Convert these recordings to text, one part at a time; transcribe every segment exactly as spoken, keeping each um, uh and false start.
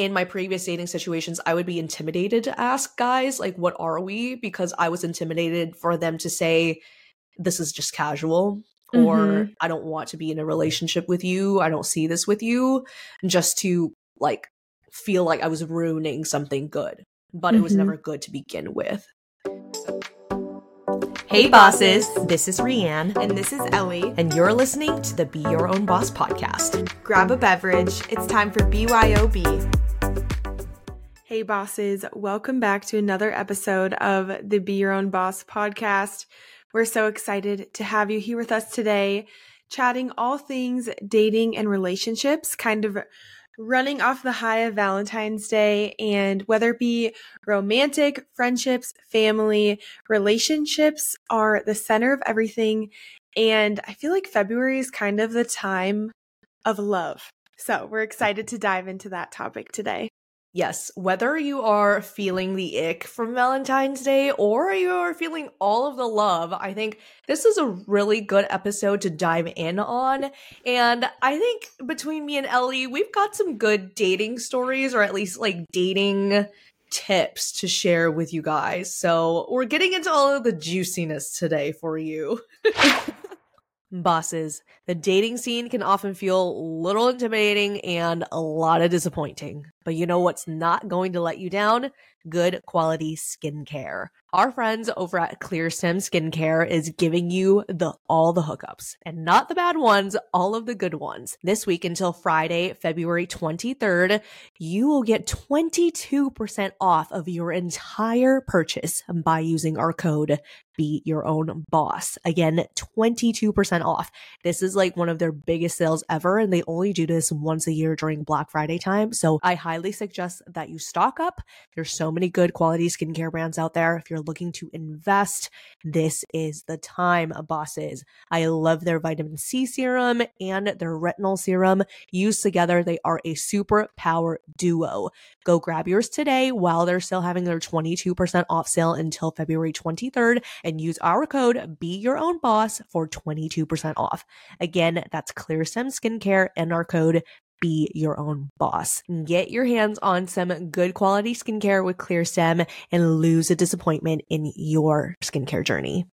in my previous dating situations, I would be intimidated to ask guys, like, what are we? Because I was intimidated for them to say, this is just casual, or mm-hmm. I don't want to be in a relationship with you. I don't see this with you. Just to like feel like I was ruining something good, but mm-hmm. it was never good to begin with. Hey bosses, this is Rianne, and this is Ellie, and you're listening to the Be Your Own Boss podcast. Grab a beverage, it's time for B Y O B. Hey bosses, welcome back to another episode of the Be Your Own Boss podcast. We're so excited to have you here with us today, chatting all things dating and relationships, kind of running off the high of Valentine's Day, and whether it be romantic, friendships, family, relationships are the center of everything. And I feel like February is kind of the time of love. So we're excited to dive into that topic today. Yes, whether you are feeling the ick from Valentine's Day or you are feeling all of the love, I think this is a really good episode to dive in on. And I think between me and Ellie, we've got some good dating stories, or at least like dating tips to share with you guys. So we're getting into all of the juiciness today for you. Bosses, the dating scene can often feel a little intimidating and a lot of disappointing. But you know what's not going to let you down? Good quality skincare. Our friends over at CLEARSTEM Skincare is giving you the all the hookups. And not the bad ones, all of the good ones. This week until Friday, February twenty-third, you will get twenty-two percent off of your entire purchase by using our code BeYourOwnBoss. Again, twenty-two percent off. This is like one of their biggest sales ever, and they only do this once a year during Black Friday time. So I highly suggest that you stock up. There's so many good quality skincare brands out there. If you're looking to invest, this is the time, bosses. I love their vitamin C serum and their retinol serum. Used together, they are a super power duo. Go grab yours today while they're still having their twenty-two percent off sale until February twenty-third, and use our code BeYourOwnBoss for twenty-two percent off. Again, that's CLEARSTEM Skincare and our code Be Your Own Boss. Get your hands on some good quality skincare with CLEARSTEM and lose a disappointment in your skincare journey.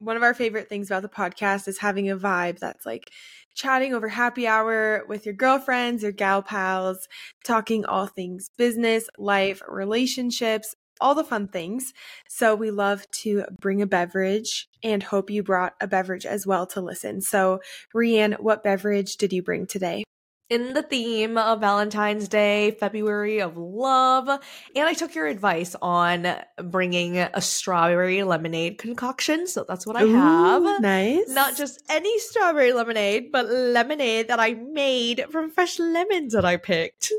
One of our favorite things about the podcast is having a vibe that's like chatting over happy hour with your girlfriends, your gal pals, talking all things business, life, relationships, all the fun things. So we love to bring a beverage and hope you brought a beverage as well to listen. So Rianne, what beverage did you bring today? In the theme of Valentine's Day, February of love, and I took your advice on bringing a strawberry lemonade concoction, so that's what I have. Ooh, nice. Not just any strawberry lemonade, but lemonade that I made from fresh lemons that I picked,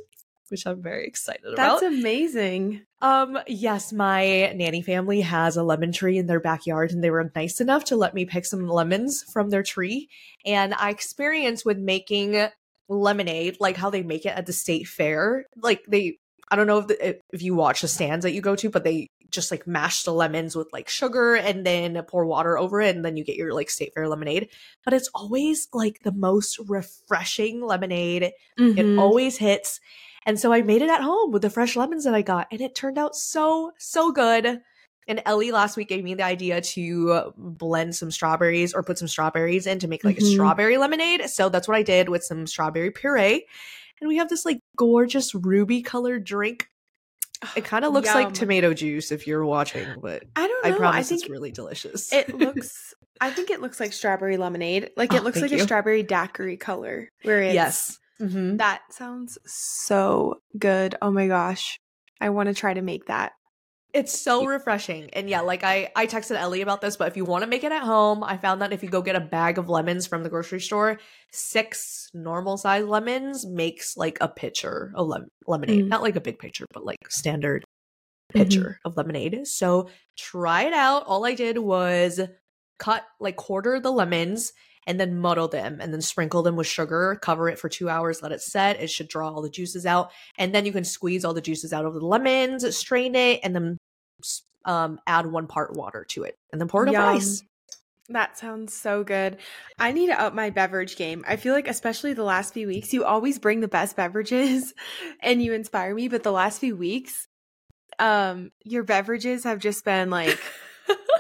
which I'm very excited That's about. That's amazing. Um, yes, my nanny family has a lemon tree in their backyard, and they were nice enough to let me pick some lemons from their tree. And I experienced with making lemonade, like how they make it at the state fair. Like they, I don't know if the, if you watch the stands that you go to, but they just like mash the lemons with like sugar and then pour water over it, and then you get your like state fair lemonade. But it's always like the most refreshing lemonade. Mm-hmm. It always hits. And so I made it at home with the fresh lemons that I got, and it turned out so, so good. And Ellie last week gave me the idea to blend some strawberries or put some strawberries in to make like mm-hmm. a strawberry lemonade. So that's what I did with some strawberry puree. And we have this like gorgeous ruby colored drink. It kind of looks Yum. like tomato juice if you're watching, but I don't know. I promise I think it's really delicious. It looks, I think it looks like strawberry lemonade. Like it oh, looks like you. a strawberry daiquiri color. Where it's Yes. Mm-hmm. That sounds so good. Oh my gosh. I want to try to make that. It's so refreshing. And yeah, like I, I texted Ellie about this, but if you want to make it at home, I found that if you go get a bag of lemons from the grocery store, six normal size lemons makes like a pitcher of lem- lemonade. Mm-hmm. Not like a big pitcher, but like standard pitcher mm-hmm. of lemonade. So try it out. All I did was cut like quarter the lemons and then muddle them and then sprinkle them with sugar, cover it for two hours, let it set. It should draw all the juices out. And then you can squeeze all the juices out of the lemons, strain it, and then um, add one part water to it. And then pour it Yum. over ice. That sounds so good. I need to up my beverage game. I feel like especially the last few weeks, you always bring the best beverages and you inspire me. But the last few weeks, um, your beverages have just been like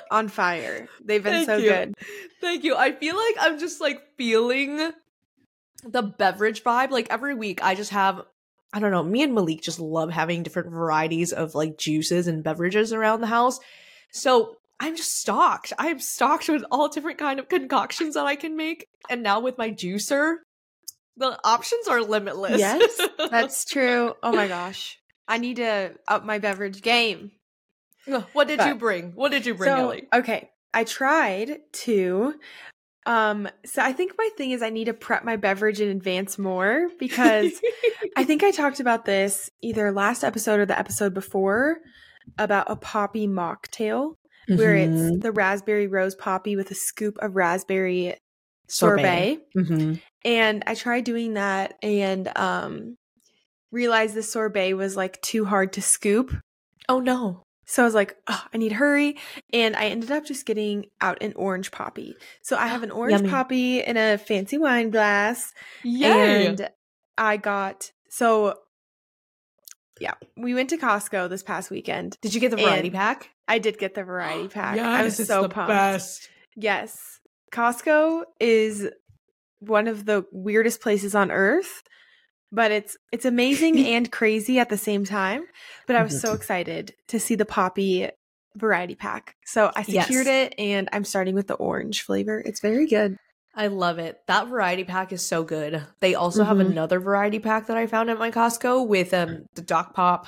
on fire. They've been Thank so you. good. Thank you. I feel like I'm just like feeling the beverage vibe. Like every week I just have, I don't know, me and Malik just love having different varieties of like juices and beverages around the house. So I'm just stocked. I'm stocked with all different kind of concoctions that I can make. And now with my juicer, the options are limitless. Yes, that's true. Oh my gosh. I need to up my beverage game. What did but, you bring? What did you bring, so, Ellie? Okay. I tried to, um, so I think my thing is I need to prep my beverage in advance more because I think I talked about this either last episode or the episode before about a Poppi mocktail. Where mm-hmm. it's the raspberry rose Poppi with a scoop of raspberry sorbet. sorbet. Mm-hmm. And I tried doing that and um, realized the sorbet was like too hard to scoop. Oh, no. So I was like, oh, I need to hurry. And I ended up just getting out an orange Poppi. So I have an orange Poppi in a fancy wine glass. Yay. And I got – so yeah, we went to Costco this past weekend. Did you get the variety pack? I did get the variety pack. Yes, I was so it's the pumped. Best. Yes. Costco is one of the weirdest places on earth, but it's it's amazing and crazy at the same time. But I was so excited to see the Poppi variety pack. So I secured yes. it and I'm starting with the orange flavor. It's very good. I love it. That variety pack is so good. They also mm-hmm. have another variety pack that I found at my Costco with um the Doc Pop.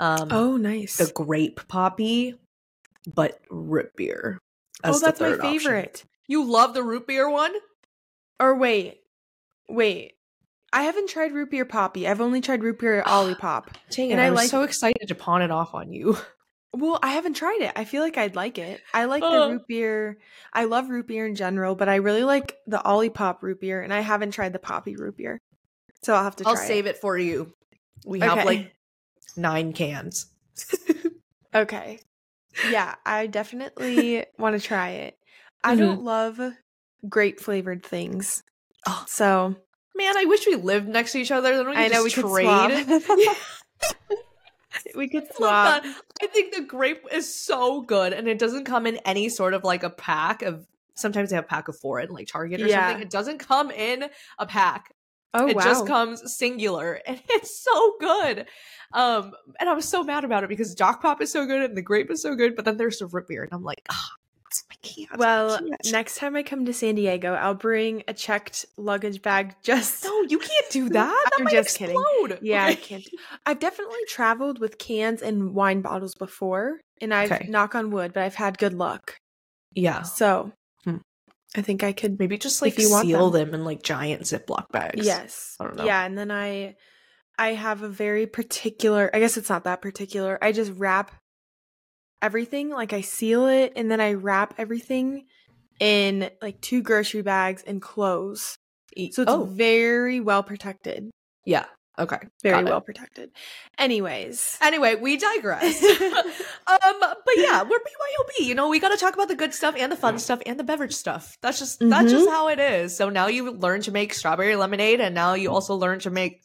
Um, oh, nice. The grape Poppi. But root beer. Oh, that's my favorite. Option. You love the root beer one? Or wait, wait. I haven't tried root beer Poppi. I've only tried root beer olipop. Dang it, and I, I was like... so excited to pawn it off on you. Well, I haven't tried it. I feel like I'd like it. I like uh. the root beer. I love root beer in general, but I really like the olipop root beer, and I haven't tried the Poppi root beer. So I'll have to try I'll it. I'll save it for you. We okay. have like nine cans. Okay. Yeah, I definitely want to try it. I mm-hmm. don't love grape flavored things. Oh, so man, I wish we lived next to each other. Then we could I know just we trade. Could swap. We could swap. I, I think the grape is so good, and it doesn't come in any sort of like a pack of. Sometimes they have a pack of four at like Target or yeah. something. It doesn't come in a pack. Oh, it wow. just comes singular, and it's so good. Um, and I was so mad about it because Doc Pop is so good and the grape is so good, but then there's the root beer, and I'm like, ah, oh, I can't. Well, next time I come to San Diego, I'll bring a checked luggage bag. Just no, you can't do that. I'm that just explode. Kidding. Yeah, okay. I can't. Do- I've definitely traveled with cans and wine bottles before, and I've okay. knock on wood, but I've had good luck. Yeah. So. I think I could maybe just like seal them. them in like giant Ziploc bags. Yes. I don't know. Yeah. And then I, I have a very particular, I guess it's not that particular. I just wrap everything. Like I seal it and then I wrap everything in like two grocery bags and clothes. So it's oh. very well protected. Yeah. Okay. Very well protected. Anyways. Anyway, we digress. um, but yeah, we're B Y O B. You know, we got to talk about the good stuff and the fun stuff and the beverage stuff. That's just mm-hmm. that's just how it is. So now you learn to make strawberry lemonade, and now you also learn to make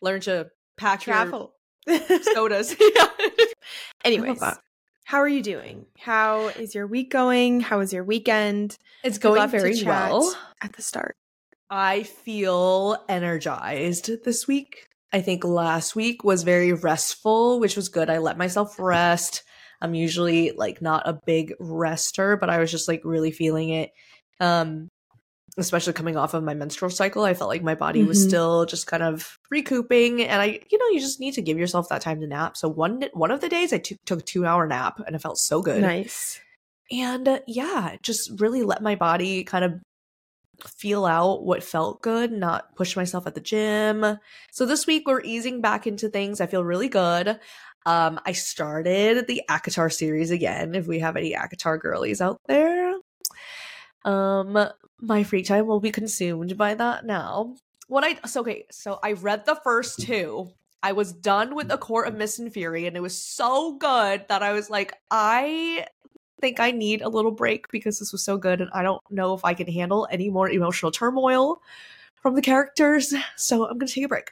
learn to pack Travel. your sodas. Yeah. Anyways, how are you doing? How is your week going? How is your weekend? It's going very well. At the start. I feel energized this week. I think last week was very restful, which was good. I let myself rest. I'm usually like not a big rester, but I was just like really feeling it. Um, especially coming off of my menstrual cycle, I felt like my body mm-hmm. was still just kind of recouping. And I, you know, you just need to give yourself that time to nap. So one one of the days I t- took a two hour nap, and it felt so good. Nice. And uh, yeah, just really let my body kind of feel out what felt good, not push myself at the gym. So this week we're easing back into things. I feel really good. Um, I started the ACOTAR series again, if we have any ACOTAR girlies out there. Um, my free time will be consumed by that now. What I, so okay, so I read the first two. I was done with A Court of Mist and Fury, and it was so good that I was like, I think I need a little break because this was so good, and I don't know if I can handle any more emotional turmoil from the characters, so I'm going to take a break.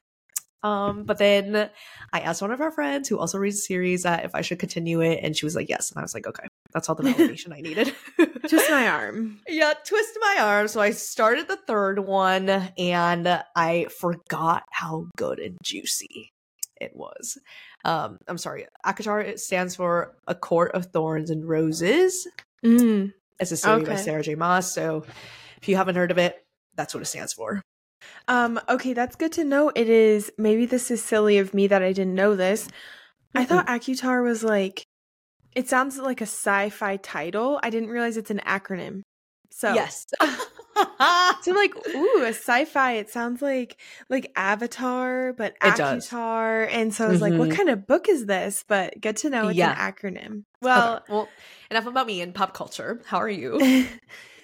Um, but then I asked one of our friends who also reads the series uh, if I should continue it, and she was like, yes. And I was like, okay, that's all the motivation I needed. Twist my arm. Yeah, twist my arm. So I started the third one, and I forgot how good and juicy it was. Um, I'm sorry. ACOTAR, it stands for A Court of Thorns and Roses. Mm. It's a series okay. by Sarah J Maas. So if you haven't heard of it, that's what it stands for. Um, okay, that's good to know. It is, maybe this is silly of me that I didn't know this. Mm-hmm. I thought ACOTAR was like, it sounds like a sci-fi title. I didn't realize it's an acronym. So yes. So like, ooh, a sci-fi. It sounds like like Avatar, but ACOTAR. And so I was mm-hmm. like, what kind of book is this? But good to know it's yeah. an acronym. Well, okay. well, enough about me and pop culture. How are you?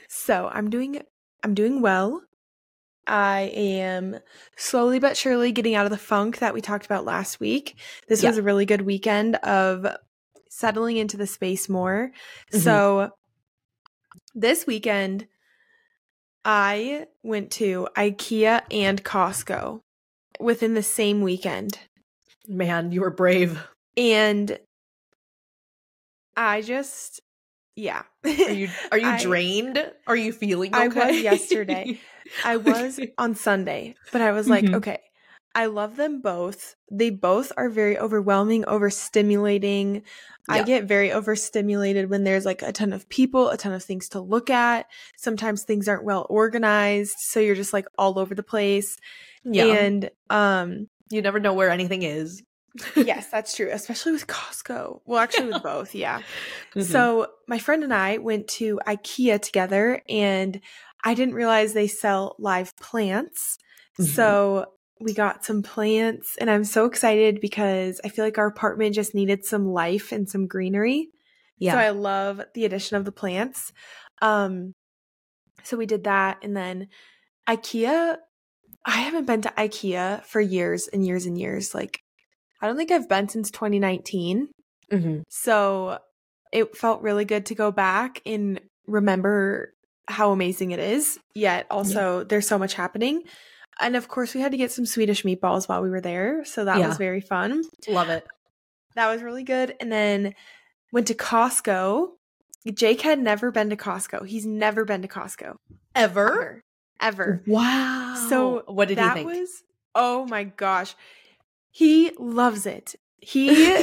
So I'm doing I'm doing well. I am slowly but surely getting out of the funk that we talked about last week. This yeah. was a really good weekend of settling into the space more. Mm-hmm. So this weekend, I went to IKEA and Costco within the same weekend. Man, you were brave. And I just, yeah. Are you are you I, drained? Are you feeling okay? I was yesterday. I was on Sunday, but I was like, mm-hmm. okay, I love them both. They both are very overwhelming, overstimulating. Yeah. I get very overstimulated when there's like a ton of people, a ton of things to look at. Sometimes things aren't well organized, so you're just like all over the place. Yeah. And um, you never know where anything is. Yes, that's true, especially with Costco. Well, actually with both, yeah. Mm-hmm. So my friend and I went to IKEA together, and I didn't realize they sell live plants. Mm-hmm. So we got some plants, and I'm so excited because I feel like our apartment just needed some life and some greenery. Yeah. So I love the addition of the plants. Um, so we did that. And then IKEA, I haven't been to IKEA for years and years and years. Like, I don't think I've been since twenty nineteen. Mm-hmm. So it felt really good to go back and remember how amazing it is. Yet also yeah. there's so much happening. And of course, we had to get some Swedish meatballs while we were there. So that yeah. was very fun. Love it. That was really good. And then went to Costco. Jake had never been to Costco. He's never been to Costco. Ever? Ever. Wow. So what did he think? That was, oh my gosh. He loves it. He,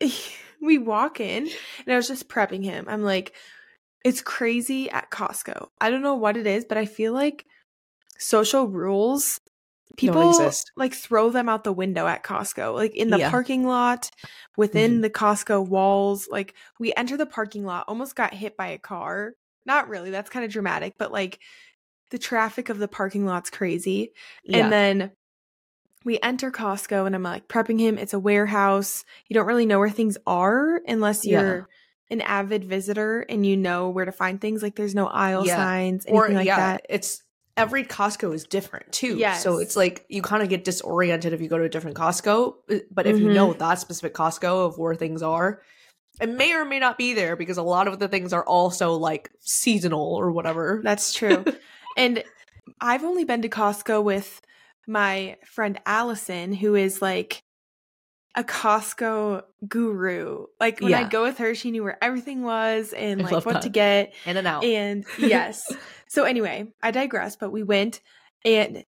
he, we walk in, and I was just prepping him. I'm like, it's crazy at Costco. I don't know what it is, but I feel like social rules, people like throw them out the window at Costco, like in the yeah. parking lot, within mm-hmm. the Costco walls. Like we enter the parking lot, almost got hit by a car. Not really. That's kind of dramatic, but like the traffic of the parking lot's crazy. Yeah. And then we enter Costco, and I'm like prepping him. It's a warehouse. You don't really know where things are unless you're yeah. an avid visitor and you know where to find things. Like there's no aisle yeah. signs, anything or, like yeah, that. It's every Costco is different too. Yes. So it's like you kind of get disoriented if you go to a different Costco. But if mm-hmm. you know that specific Costco of where things are, it may or may not be there because a lot of the things are also like seasonal or whatever. That's true. And I've only been to Costco with my friend Allison, who is like a Costco guru. Like when yeah. I'd go with her, she knew where everything was and I like what that. to get. In and out. And yes. So anyway, I digress, but we went and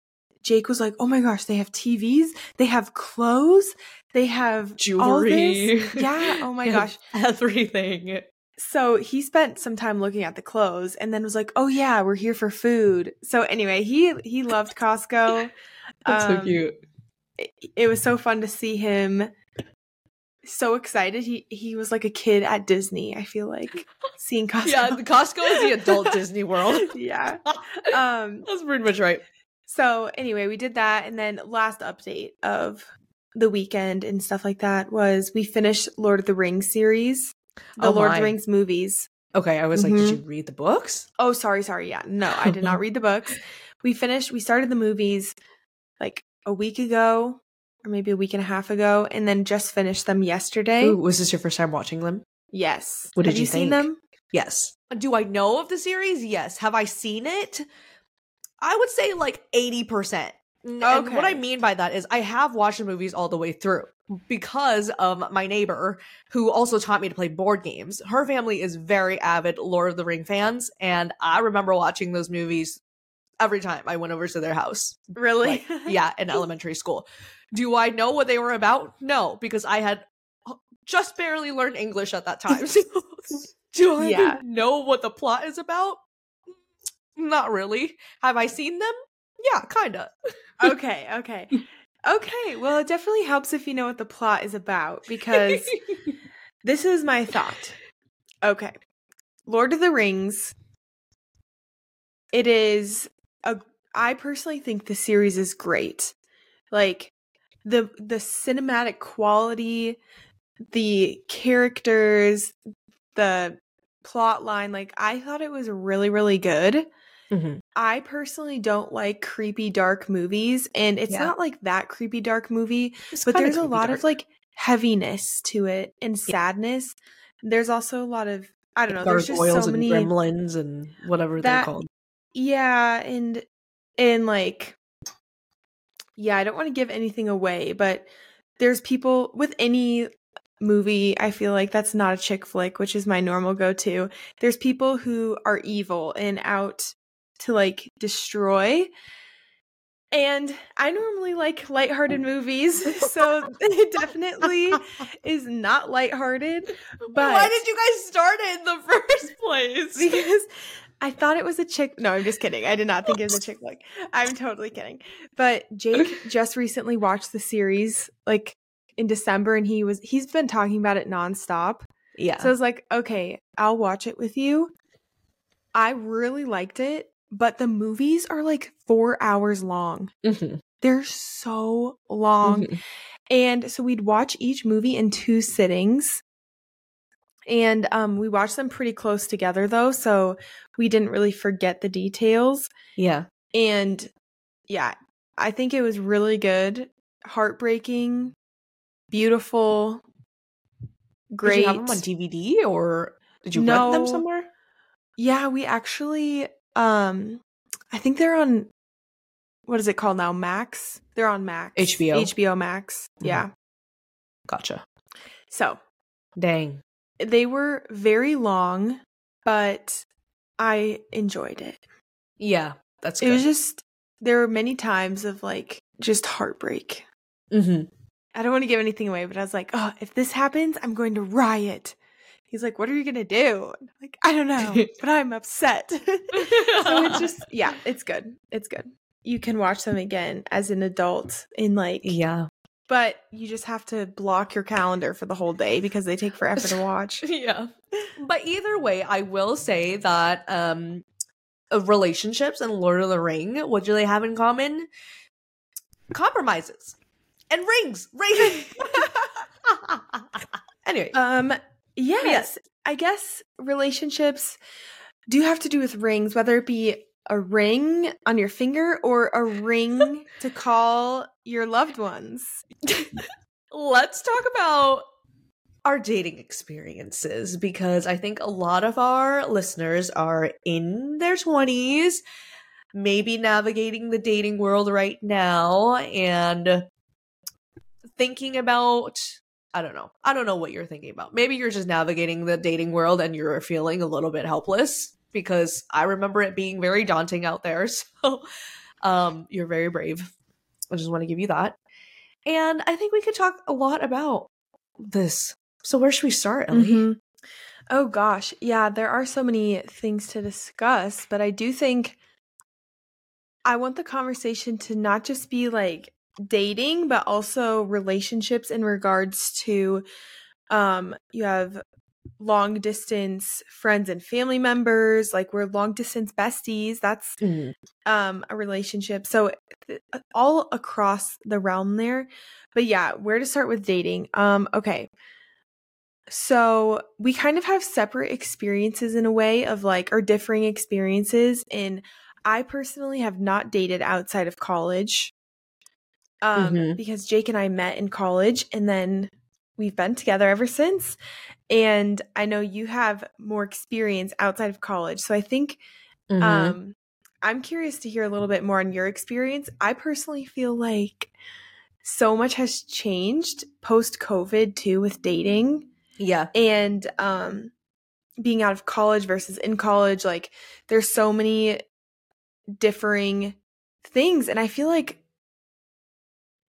Jake was like, oh my gosh, they have T Vs. They have clothes. They have jewelry. All this. Yeah. Oh my gosh. Everything. So he spent some time looking at the clothes and then was like, oh yeah, we're here for food. So anyway, he, he loved Costco. That's um, so cute. It, it was so fun to see him so excited. He he was like a kid at Disney, I feel like, seeing Costco. Yeah, Costco is the adult Disney World. Yeah. Um, that's pretty much right. So anyway, we did that. And then last update of the weekend and stuff like that was we finished Lord of the Rings series. The oh Lord my. of the Rings movies. Okay, I was mm-hmm. like, did you read the books? Oh, sorry, sorry. Yeah, no, I did not read the books. We finished, we started the movies like a week ago or maybe a week and a half ago and then just finished them yesterday. Ooh, was this your first time watching them? Yes. What did Have you, you seen them? Yes. Do I know of the series? Yes. Have I seen it? I would say like eighty percent. And okay. What I mean by that is I have watched the movies all the way through because of my neighbor who also taught me to play board games. Her family is very avid Lord of the Rings fans, and I remember watching those movies every time I went over to their house. Really? Like, yeah, in elementary school. Do I know what they were about? No, because I had just barely learned English at that time. So do I yeah. know what the plot is about? Not really. Have I seen them? Yeah, kind of. okay, okay. Okay, well, it definitely helps if you know what the plot is about, because this is my thought. Okay. Lord of the Rings. It is a I personally think the series is great. Like the the cinematic quality, the characters, the plot line, like I thought it was really, really good. Mm-hmm. I personally don't like creepy dark movies, and it's yeah. not like that creepy dark movie, it's but there's a lot dark. of like heaviness to it and yeah. sadness. There's also a lot of I don't know. There's just so many gremlins and whatever that, they're called. Yeah, and and like yeah, I don't want to give anything away, but there's people with any movie, I feel like that's not a chick flick, which is my normal go-to. There's people who are evil and out to like destroy, and I normally like lighthearted movies, so it definitely is not lighthearted. But why did you guys start it in the first place? Because I thought it was a chick. No, I'm just kidding. I did not think it was a chick flick. I'm totally kidding. But Jake just recently watched the series like in December, and he was he's been talking about it nonstop. Yeah. So I was like, okay, I'll watch it with you. I really liked it. But the movies are like four hours long. Mm-hmm. They're so long. Mm-hmm. And so we'd watch each movie in two sittings. And um, we watched them pretty close together, though. So we didn't really forget the details. Yeah. And yeah, I think it was really good. Heartbreaking. Beautiful. Great. Did you have them on D V D or did you no. rent them somewhere? Yeah, we actually... Um, I think they're on, what is it called now? Max? They're on Max. H B O. H B O Max. Mm-hmm. Yeah. Gotcha. So. Dang. They were very long, but I enjoyed it. Yeah, that's good. It was just, there were many times of like, just heartbreak. Mm-hmm. I don't want to give anything away, but I was like, oh, if this happens, I'm going to riot. He's like, what are you going to do? I'm like, I don't know, but I'm upset. So it's just, yeah, it's good. It's good. You can watch them again as an adult in like, yeah, but you just have to block your calendar for the whole day because they take forever to watch. Yeah. But either way, I will say that um, relationships and Lord of the Ring, what do they have in common? Compromises and rings. Rings. Anyway. Um. Yes. yes, I guess relationships do have to do with rings, whether it be a ring on your finger or a ring to call your loved ones. Let's talk about our dating experiences, because I think a lot of our listeners are in their twenties, maybe navigating the dating world right now and thinking about... I don't know. I don't know what you're thinking about. Maybe you're just navigating the dating world and you're feeling a little bit helpless, because I remember it being very daunting out there. So um, you're very brave. I just want to give you that. And I think we could talk a lot about this. So where should we start, Ellie? Mm-hmm. Oh, gosh. Yeah, there are so many things to discuss, but I do think I want the conversation to not just be like, dating, but also relationships in regards to um you have long distance friends and family members, like we're long distance besties. That's mm-hmm. um a relationship, so th- all across the realm there. But yeah, where to start with dating? Um okay, so we kind of have separate experiences in a way of like, or differing experiences, and I personally have not dated outside of college. Um, mm-hmm. Because Jake and I met in college, and then we've been together ever since. And I know you have more experience outside of college. So I think mm-hmm. um, I'm curious to hear a little bit more on your experience. I personally feel like so much has changed post-COVID too with dating. Yeah. And um, being out of college versus in college, like there's so many differing things. And I feel like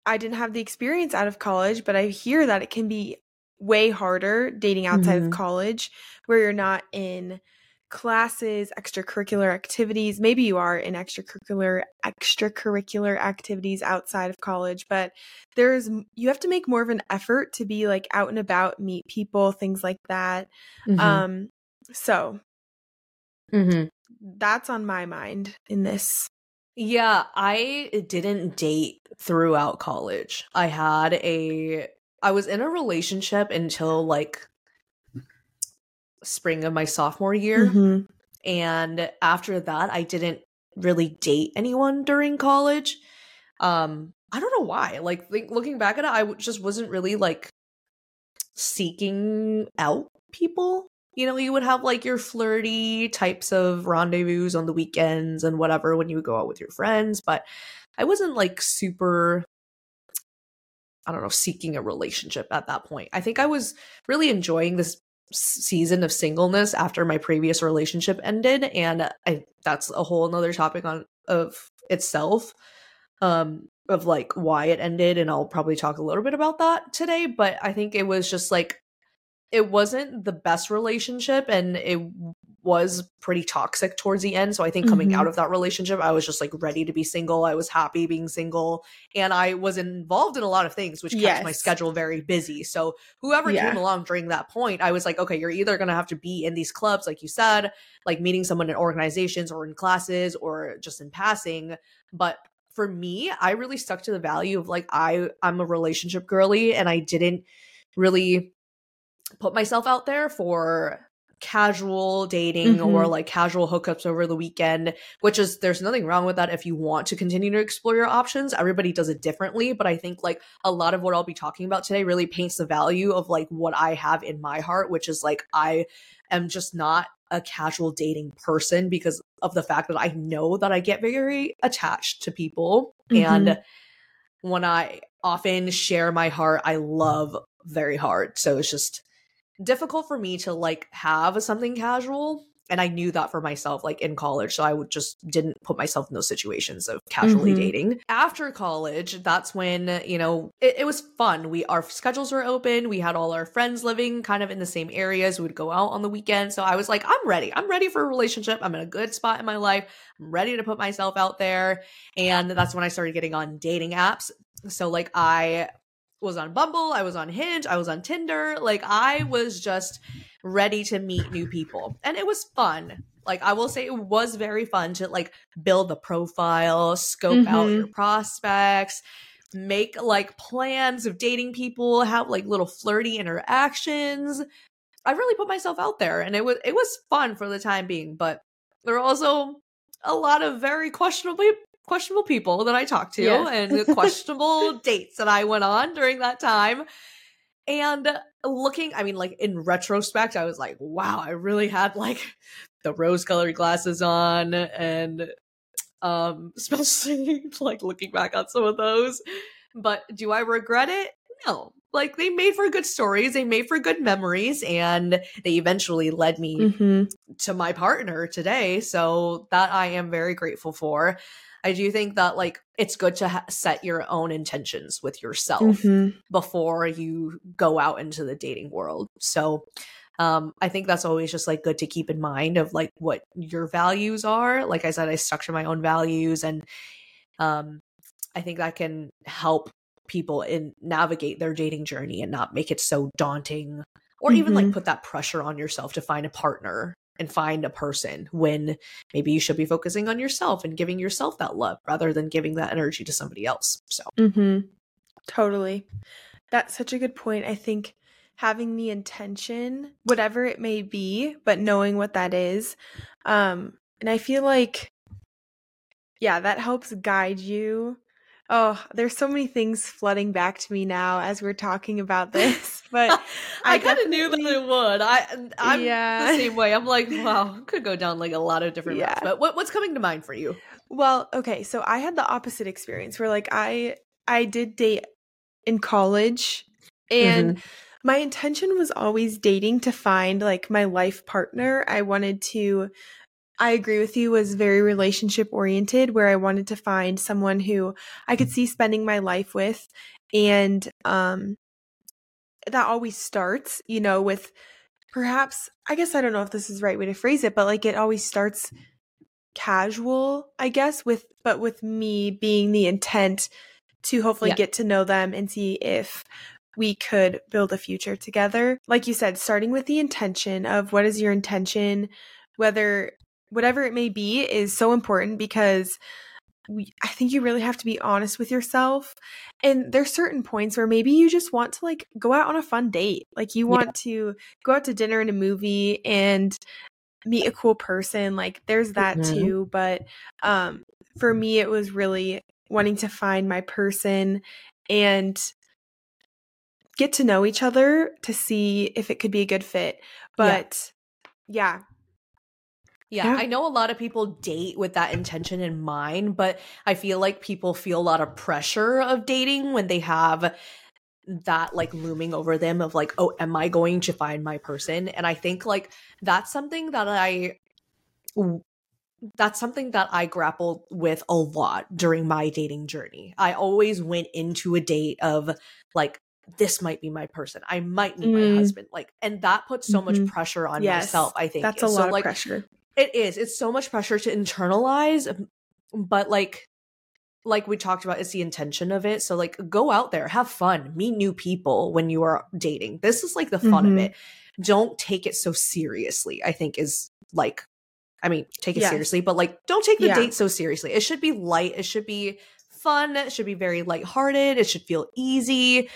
I didn't have the experience out of college, but I hear that it can be way harder dating outside mm-hmm. of college where you're not in classes, extracurricular activities. Maybe you are in extracurricular extracurricular activities outside of college, but there's you have to make more of an effort to be like out and about, meet people, things like that. Mm-hmm. Um, so mm-hmm. that's on my mind in this. Yeah, I didn't date throughout college. I had a I was in a relationship until like spring of my sophomore year. Mm-hmm. And after that, I didn't really date anyone during college. Um, I don't know why. Like th- looking back at it, I just wasn't really like seeking out people. You know, you would have like your flirty types of rendezvous on the weekends and whatever when you would go out with your friends. But I wasn't like super, I don't know, seeking a relationship at that point. I think I was really enjoying this season of singleness after my previous relationship ended. And I, that's a whole nother topic on of itself, um, of like why it ended. And I'll probably talk a little bit about that today. But I think it was just like, it wasn't the best relationship and it was pretty toxic towards the end. So I think coming mm-hmm. out of that relationship, I was just like ready to be single. I was happy being single and I was involved in a lot of things, which kept yes. my schedule very busy. So whoever yeah. came along during that point, I was like, okay, you're either going to have to be in these clubs, like you said, like meeting someone in organizations or in classes or just in passing. But for me, I really stuck to the value of like, I, I'm a relationship girly and I didn't really put myself out there for casual dating mm-hmm. or like casual hookups over the weekend, which is there's nothing wrong with that if you want to continue to explore your options. Everybody does it differently, but I think like a lot of what I'll be talking about today really paints the value of like what I have in my heart, which is like I am just not a casual dating person because of the fact that I know that I get very attached to people mm-hmm. and when I often share my heart, I love very hard. So it's just difficult for me to like have something casual. And I knew that for myself, like in college. So I would just didn't put myself in those situations of casually mm-hmm. dating. After college, that's when, you know, it, it was fun. We, our schedules were open. We had all our friends living kind of in the same areas. We would go out on the weekend. So I was like, I'm ready. I'm ready for a relationship. I'm in a good spot in my life. I'm ready to put myself out there. And that's when I started getting on dating apps. So like I was on Bumble, I was on Hinge, I was on Tinder. Like I was just ready to meet new people. And it was fun. Like I will say it was very fun to like build the profile, scope mm-hmm. out your prospects, make like plans of dating people, have like little flirty interactions. I really put myself out there and it was it was fun for the time being, but there were also a lot of very questionable questionable people that I talked to yes. and questionable dates that I went on during that time. And looking, I mean, like in retrospect, I was like, wow, I really had like the rose colored glasses on. And um, especially like looking back on some of those, but do I regret it? No, like they made for good stories. They made for good memories and they eventually led me mm-hmm. to my partner today. So that I am very grateful for. I do think that like it's good to ha- set your own intentions with yourself mm-hmm. before you go out into the dating world. So um, I think that's always just like good to keep in mind of like what your values are. Like I said, I stuck to my own values and um, I think that can help people in navigate their dating journey and not make it so daunting or mm-hmm. even like put that pressure on yourself to find a partner and find a person when maybe you should be focusing on yourself and giving yourself that love rather than giving that energy to somebody else. So mm-hmm. totally. That's such a good point. I think having the intention, whatever it may be, but knowing what that is. Um, and I feel like, yeah, that helps guide you Oh, there's so many things flooding back to me now as we're talking about this. But I, I kind of knew that it would. I, I'm yeah. the same way. I'm like, wow, could go down like a lot of different yeah. routes. But what, what's coming to mind for you? Well, okay, so I had the opposite experience where like I I did date in college, and mm-hmm. my intention was always dating to find like my life partner. I wanted to. I agree with you, was very relationship oriented, where I wanted to find someone who I could see spending my life with. And um, that always starts, you know, with perhaps, I guess, I don't know if this is the right way to phrase it, but like it always starts casual, I guess, with, but with me being the intent to hopefully yeah. get to know them and see if we could build a future together. Like you said, starting with the intention of what is your intention, whether whatever it may be, is so important, because we, I think you really have to be honest with yourself. And there's certain points where maybe you just want to like go out on a fun date. Like you want yeah. to go out to dinner and a movie and meet a cool person. Like there's that mm-hmm. too. But um, for me, it was really wanting to find my person and get to know each other to see if it could be a good fit. But yeah. yeah. Yeah, yeah, I know a lot of people date with that intention in mind, but I feel like people feel a lot of pressure of dating when they have that like looming over them of like, oh, am I going to find my person? And I think like that's something that I that's something that I grappled with a lot during my dating journey. I always went into a date of like, this might be my person. I might need mm. my husband. Like, and that puts so mm-hmm. much pressure on yes. myself, I think. That's a so, lot of like, pressure. It is. It's so much pressure to internalize, but like, like we talked about, it's the intention of it. So like, go out there, have fun, meet new people when you are dating. This is like the fun mm-hmm. of it. Don't take it so seriously, I think is like, I mean, take it yeah. seriously, but like, don't take the yeah. date so seriously. It should be light. It should be fun. It should be very lighthearted. It should feel easy.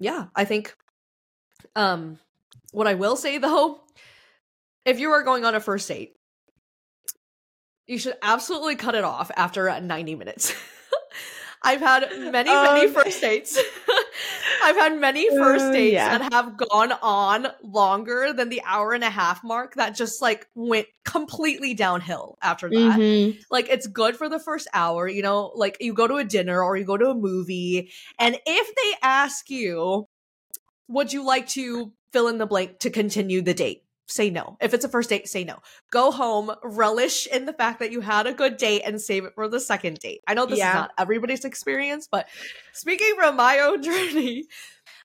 Yeah, I think, um, what I will say though, if you are going on a first date, you should absolutely cut it off after ninety minutes. I've had many, um, many first dates. I've had many first dates uh, yeah. that have gone on longer than the hour and a half mark that just like went completely downhill after that. Mm-hmm. Like it's good for the first hour, you know, like you go to a dinner or you go to a movie. And if they ask you, would you like to fill in the blank to continue the date? Say no. If it's a first date, say no. Go home, relish in the fact that you had a good date and save it for the second date. I know this yeah. is not everybody's experience, but speaking from my own journey,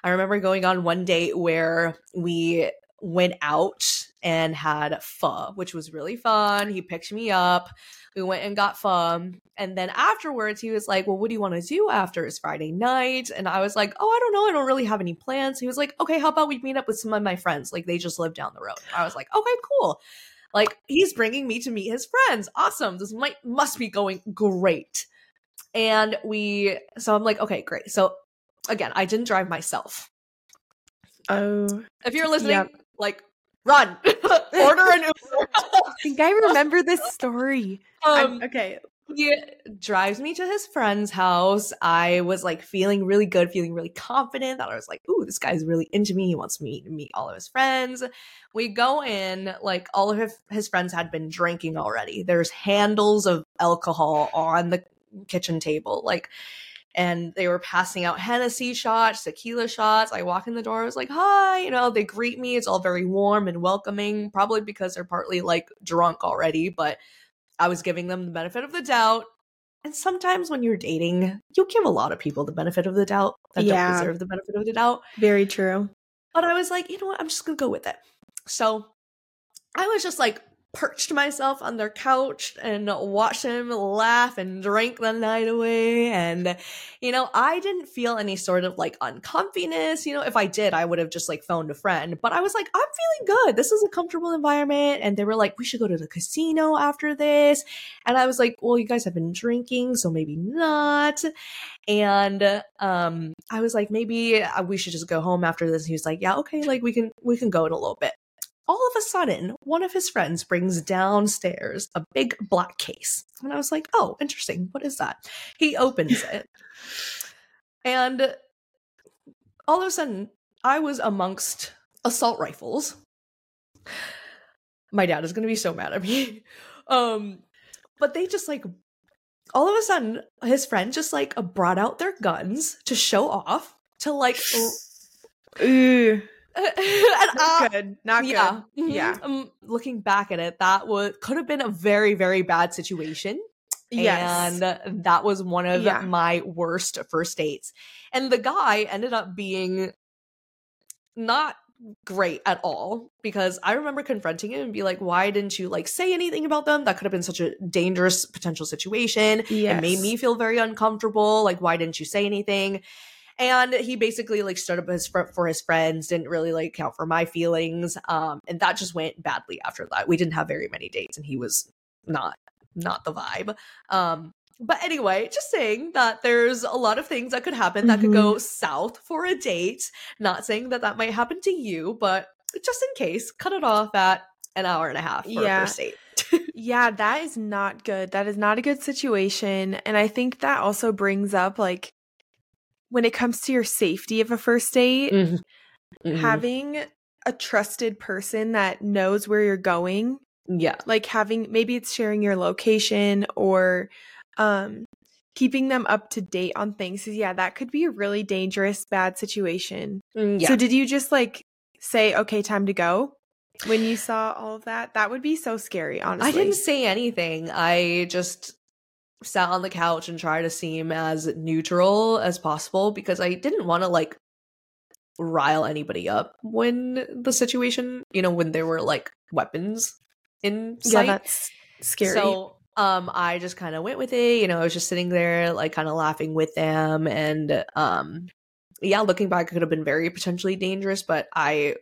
I remember going on one date where we went out and had pho, which was really fun. He picked me up. We went and got pho. And then afterwards, he was like, well, what do you want to do after? It's Friday night. And I was like, oh, I don't know. I don't really have any plans. He was like, okay, how about we meet up with some of my friends? Like, they just live down the road. I was like, okay, cool. Like, he's bringing me to meet his friends. Awesome. This might must be going great. And we, so I'm like, okay, great. So again, I didn't drive myself. Oh. If you're listening, yeah. like, run. Order an Uber. I think I remember this story. Um, okay. He drives me to his friend's house. I was like feeling really good, feeling really confident that I was like, ooh, this guy's really into me. He wants me to meet all of his friends. We go in, like all of his, his friends had been drinking already. There's handles of alcohol on the kitchen table. Like, and they were passing out Hennessy shots, tequila shots. I walk in the door. I was like, hi. You know, they greet me. It's all very warm and welcoming, probably because they're partly like drunk already. But I was giving them the benefit of the doubt. And sometimes when you're dating, you give a lot of people the benefit of the doubt that yeah. don't deserve the benefit of the doubt. Very true. But I was like, you know what? I'm just going to go with it. So I was just like, perched myself on their couch and watched him laugh and drink the night away. And, you know, I didn't feel any sort of like uncomfiness. You know, if I did, I would have just like phoned a friend. But I was like, I'm feeling good. This is a comfortable environment. And they were like, we should go to the casino after this. And I was like, well, you guys have been drinking, so maybe not. And um, I was like, maybe we should just go home after this. And he was like, yeah, okay, like we can we can go in a little bit. all of a sudden, one of his friends brings downstairs a big black case. And I was like, oh, interesting. What is that? He opens it. And all of a sudden, I was amongst assault rifles. My dad is going to be so mad at me. Um, but they just like, all of a sudden, his friend just like brought out their guns to show off, to like... Ooh. and, uh, good. Not yeah. good. Yeah. Um, looking back at it, that was could have been a very, very bad situation. Yes. And that was one of yeah. my worst first dates. And the guy ended up being not great at all, because I remember confronting him and be like, why didn't you like say anything about them? That could have been such a dangerous potential situation. Yes. It made me feel very uncomfortable. Like, why didn't you say anything? And he basically like stood up his fr- for his friends, didn't really like count for my feelings. Um, and that just went badly after that. We didn't have very many dates, and he was not, not the vibe. Um, but anyway, just saying that there's a lot of things that could happen that mm-hmm. could go south for a date. Not saying that that might happen to you, but just in case, cut it off at an hour and a half for yeah. a first date. Yeah, that is not good. That is not a good situation. And I think that also brings up like, when it comes to your safety of a first date, mm-hmm. Mm-hmm. having a trusted person that knows where you're going. Yeah. Like having, maybe it's sharing your location or um, keeping them up to date on things. So yeah, that could be a really dangerous, bad situation. Yeah. So did you just like say, okay, time to go? When you saw all of that, that would be so scary, honestly. I didn't say anything. I just... sat on the couch and try to seem as neutral as possible, because I didn't want to like rile anybody up when the situation, you know, when there were like weapons in sight. Yeah, that's scary. So um, I just kind of went with it. You know, I was just sitting there like kind of laughing with them, and um, yeah, looking back, it could have been very potentially dangerous. But I,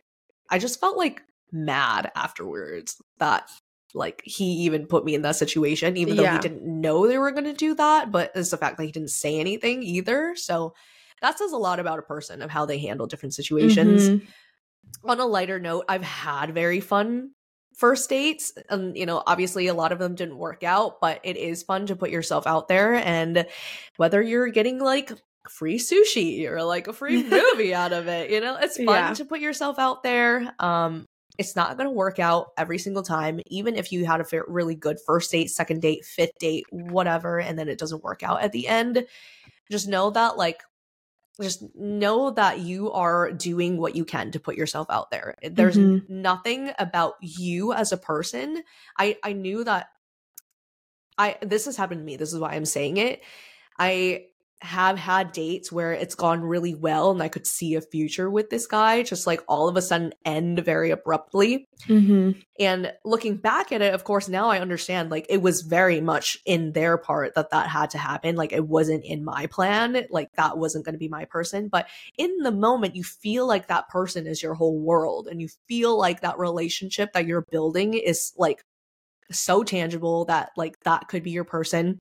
I just felt like mad afterwards that. Like, he even put me in that situation, even though yeah. he didn't know they were going to do that. But it's the fact that he didn't say anything either. So that says a lot about a person, of how they handle different situations. Mm-hmm. On a lighter note, I've had very fun first dates. And, you know, obviously a lot of them didn't work out, but it is fun to put yourself out there. And whether you're getting like free sushi or like a free movie out of it, you know, it's fun yeah. to put yourself out there. Um, It's not going to work out every single time, even if you had a really good first date, second date, fifth date, whatever, and then it doesn't work out at the end. Just know that, like, just know that you are doing what you can to put yourself out there. There's mm-hmm. nothing about you as a person. I, I knew that I this has happened to me. This is why I'm saying it. I have had dates where it's gone really well and I could see a future with this guy, just like all of a sudden end very abruptly. Mm-hmm. And looking back at it, of course, now I understand like it was very much in their part that that had to happen. Like it wasn't in my plan. Like that wasn't going to be my person. But in the moment, you feel like that person is your whole world, and you feel like that relationship that you're building is like so tangible that like that could be your person.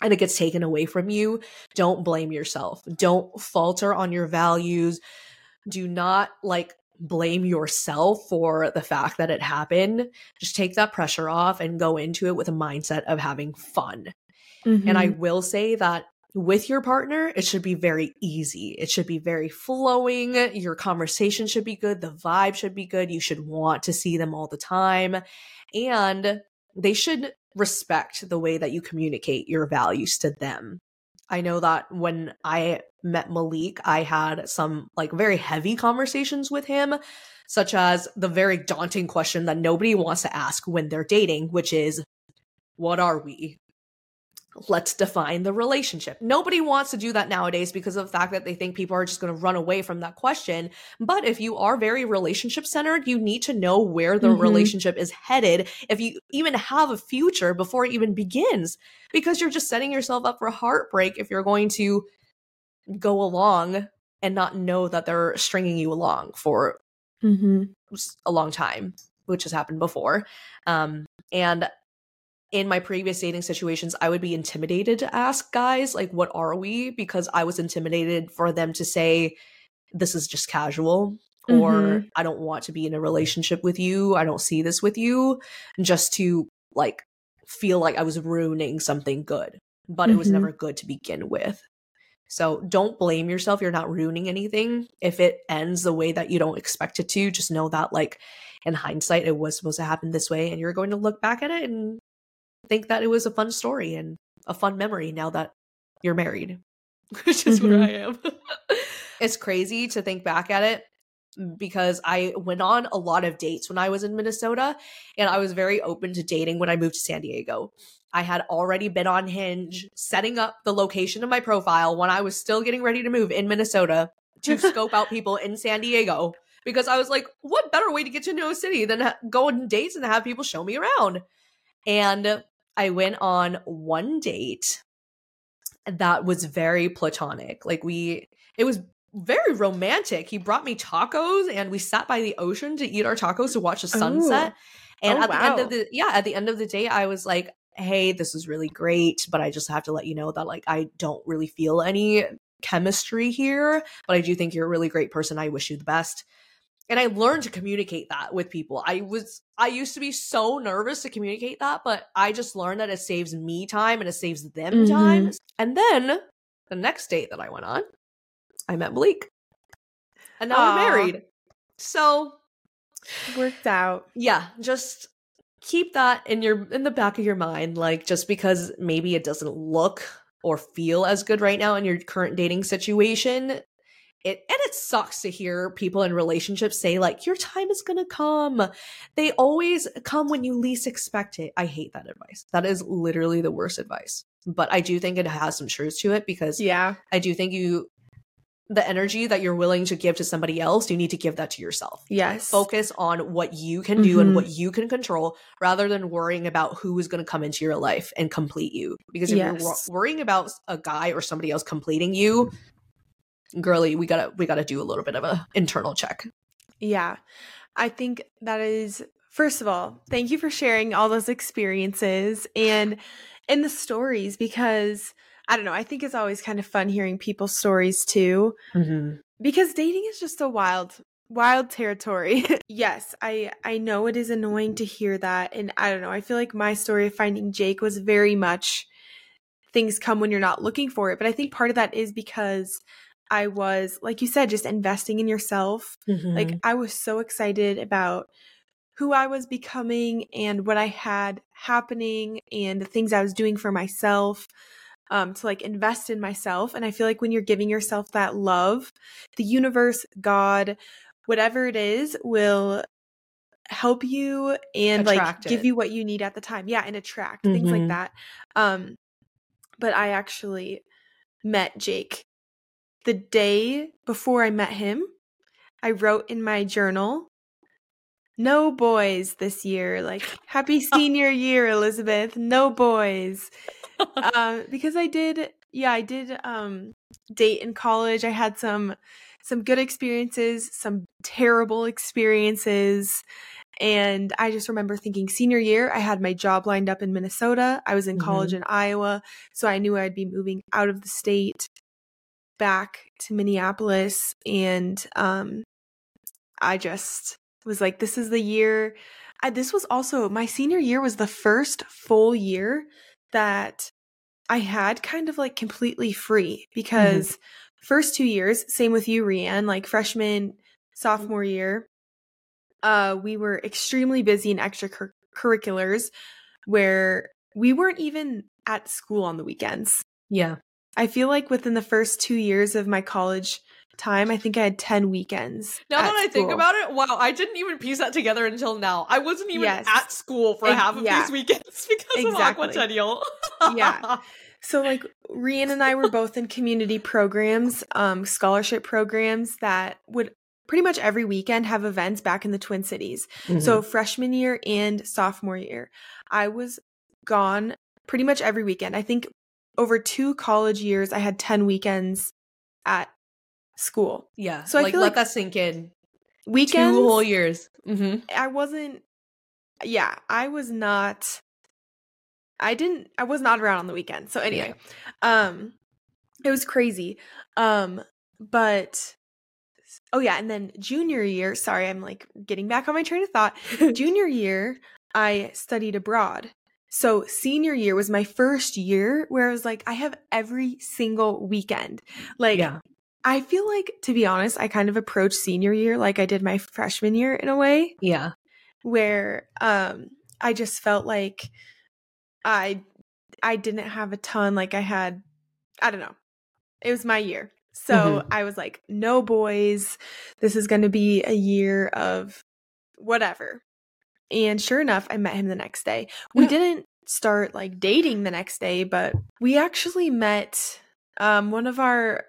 And it gets taken away from you. Don't blame yourself. Don't falter on your values. Do not like blame yourself for the fact that it happened. Just take that pressure off and go into it with a mindset of having fun. Mm-hmm. And I will say that with your partner, it should be very easy. It should be very flowing. Your conversation should be good. The vibe should be good. You should want to see them all the time. And they should respect the way that you communicate your values to them. I know that when I met Malik, I had some like very heavy conversations with him, such as the very daunting question that nobody wants to ask when they're dating, which is, what are we? Let's define the relationship. Nobody wants to do that nowadays because of the fact that they think people are just going to run away from that question. But if you are very relationship centered, you need to know where the mm-hmm. relationship is headed. If you even have a future before it even begins, because you're just setting yourself up for heartbreak if you're going to go along and not know that they're stringing you along for mm-hmm. a long time, which has happened before. Um, and in my previous dating situations, I would be intimidated to ask guys, like, what are we? Because I was intimidated for them to say, this is just casual. mm-hmm. or I don't want to be in a relationship with you. I don't see this with you, just to like feel like I was ruining something good, but mm-hmm. it was never good to begin with. So don't blame yourself. You're not ruining anything. If it ends the way that you don't expect it to, just know that like in hindsight, it was supposed to happen this way. And you're going to look back at it and think that it was a fun story and a fun memory now that you're married, which is mm-hmm. where I am. It's crazy to think back at it because I went on a lot of dates when I was in Minnesota, and I was very open to dating when I moved to San Diego. I had already been on Hinge, setting up the location of my profile when I was still getting ready to move in Minnesota to scope out people in San Diego, because I was like, what better way to get to know a city than ha- go on dates and have people show me around? And I went on one date that was very platonic. Like we, it was very romantic. He brought me tacos and we sat by the ocean to eat our tacos to watch the sunset. Ooh. And oh, at wow. the end of the, yeah, at the end of the day, I was like, hey, this is really great, but I just have to let you know that like I don't really feel any chemistry here, but I do think you're a really great person. I wish you the best. And I learned to communicate that with people. I was I used to be so nervous to communicate that, but I just learned that it saves me time and it saves them mm-hmm. time. And then the next date that I went on, I met Malik. And now Aww. we're married. So it worked out. Yeah, just keep that in your in the back of your mind, like just because maybe it doesn't look or feel as good right now in your current dating situation. It and it sucks to hear people in relationships say like your time is gonna come. They always come when you least expect it. I hate that advice. That is literally the worst advice. But I do think it has some truth to it, because yeah, I do think you the energy that you're willing to give to somebody else, you need to give that to yourself. Yes. Focus on what you can do mm-hmm. and what you can control, rather than worrying about who is going to come into your life and complete you. Because if yes. you're worrying about a guy or somebody else completing you, girly, we gotta we gotta do a little bit of a internal check. Yeah, I think that is. First of all, thank you for sharing all those experiences and and the stories, because I don't know. I think it's always kind of fun hearing people's stories too, mm-hmm. because dating is just a wild, wild territory. Yes, I I know it is annoying to hear that. And I don't know. I feel like my story of finding Jake was very much things come when you're not looking for it. But I think part of that is because I was, like you said, just investing in yourself. Mm-hmm. Like I was so excited about who I was becoming and what I had happening and the things I was doing for myself. Um, to like invest in myself. And I feel like when you're giving yourself that love, the universe, God, whatever it is, will help you and attract like it. Give you what you need at the time. Yeah. And attract mm-hmm. things like that. Um, but I actually met Jake the day before I met him. I wrote in my journal, no boys this year, like happy senior year, Elizabeth, no boys. Uh, because I did, yeah, I did um, date in college. I had some some good experiences, some terrible experiences. And I just remember thinking senior year, I had my job lined up in Minnesota. I was in mm-hmm. college in Iowa. So I knew I'd be moving out of the state back to Minneapolis. And um, I just was like, this is the year. I, this was also, my senior year was the first full year that I had kind of like completely free, because mm-hmm. first two years, same with you, Rhianne, like freshman, sophomore year, uh, we were extremely busy in extracurriculars where we weren't even at school on the weekends. Yeah. I feel like within the first two years of my college time, I think I had ten weekends. Now that I think about it, wow, I didn't even piece that together until now. I wasn't even yes. at school for and, half of yeah. these weekends because exactly. of Aquatennial. Yeah. So like Rhian and I were both in community programs, um, scholarship programs that would pretty much every weekend have events back in the Twin Cities. Mm-hmm. So freshman year and sophomore year, I was gone pretty much every weekend. I think over two college years, I had ten weekends at school. Yeah. So I like, feel like let that sink in. Weekends. Two whole years. Mm-hmm. I wasn't, yeah, I was not, I didn't, I was not around on the weekend. So anyway, yeah. um, it was crazy. Um, but Oh yeah. And then junior year, sorry, I'm like getting back on my train of thought. Junior year, I studied abroad. So senior year was my first year where I was like, I have every single weekend. Like, yeah. I feel like, to be honest, I kind of approached senior year like I did my freshman year in a way. Yeah. Where um, I just felt like I I didn't have a ton. Like I had, I don't know. It was my year. So mm-hmm. I was like, no boys. This is going to be a year of whatever. And sure enough, I met him the next day. We yeah. didn't start like dating the next day, but we actually met um, one of our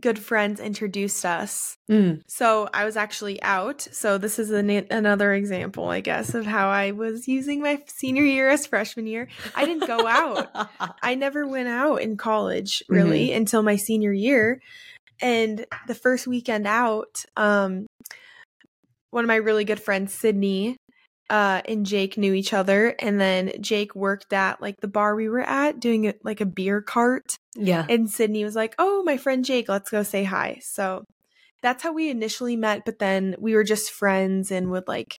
good friends introduced us. Mm. So I was actually out. So this is an, another example, I guess, of how I was using my senior year as freshman year. I didn't go out. I never went out in college really mm-hmm. until my senior year. And the first weekend out, um, one of my really good friends, Sydney, Uh, and Jake knew each other, and then Jake worked at like the bar we were at doing it like a beer cart. Yeah. And Sydney was like, "Oh, my friend Jake, let's go say hi." So that's how we initially met, but then we were just friends and would like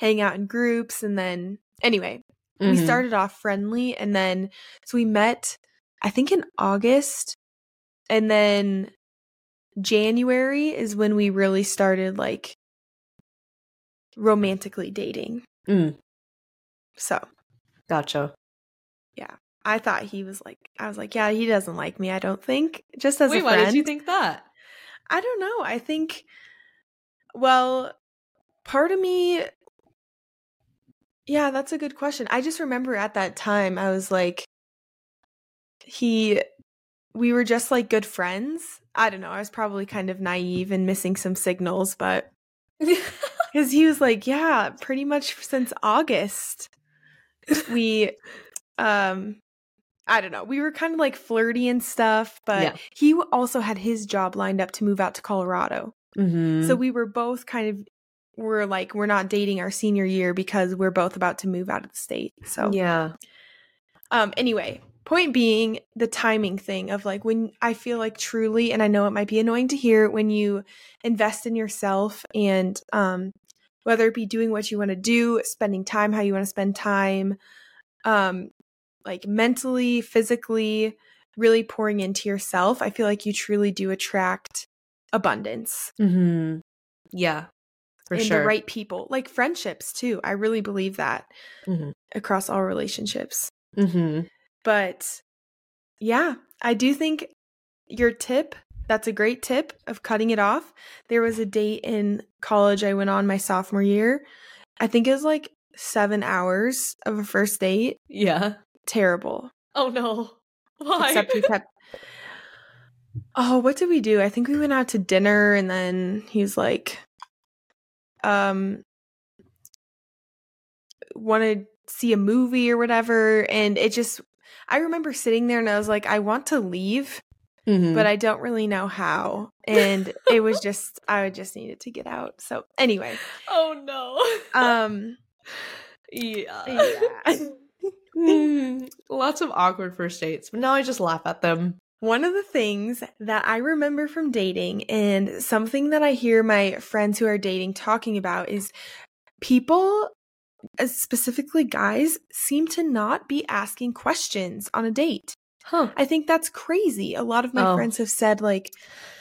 hang out in groups. And then anyway, mm-hmm. we started off friendly, and then so we met, I think, in August, and then January is when we really started like romantically dating. Mm. So. Gotcha. Yeah. I thought he was like, I was like, yeah, he doesn't like me, I don't think. Just as Wait, a friend. Wait, why did you think that? I don't know. I think, well, part of me, yeah, that's a good question. I just remember at that time, I was like, he, we were just like good friends. I don't know. I was probably kind of naive and missing some signals, but. Because he was like, yeah, pretty much since August, we, um, I don't know, we were kind of like flirty and stuff, but yeah. he also had his job lined up to move out to Colorado. Mm-hmm. So we were both kind of, we're like, we're not dating our senior year because we're both about to move out of the state. So yeah. Um. Anyway, point being the timing thing of like when I feel like truly, and I know it might be annoying to hear, when you invest in yourself and um, whether it be doing what you want to do, spending time how you want to spend time, um, like mentally, physically, really pouring into yourself, I feel like you truly do attract abundance. Mm-hmm. Yeah, for and sure. And the right people, like friendships too. I really believe that mm-hmm. across all relationships. Mm-hmm. But yeah, I do think your tip, that's a great tip of cutting it off. There was a date in college I went on my sophomore year. I think it was like seven hours of a first date. Yeah. Terrible. Oh, no. Why? Except we kept. Oh, what did we do? I think we went out to dinner, and then he was like, um, wanted to see a movie or whatever. And it just. I remember sitting there and I was like, I want to leave, mm-hmm. but I don't really know how. And it was just, I just needed to get out. So anyway. Oh no. Um. Yeah. yeah. mm, lots of awkward first dates, but now I just laugh at them. One of the things that I remember from dating, and something that I hear my friends who are dating talking about, is people, specifically guys, seem to not be asking questions on a date. Huh. I think that's crazy. A lot of my oh. friends have said like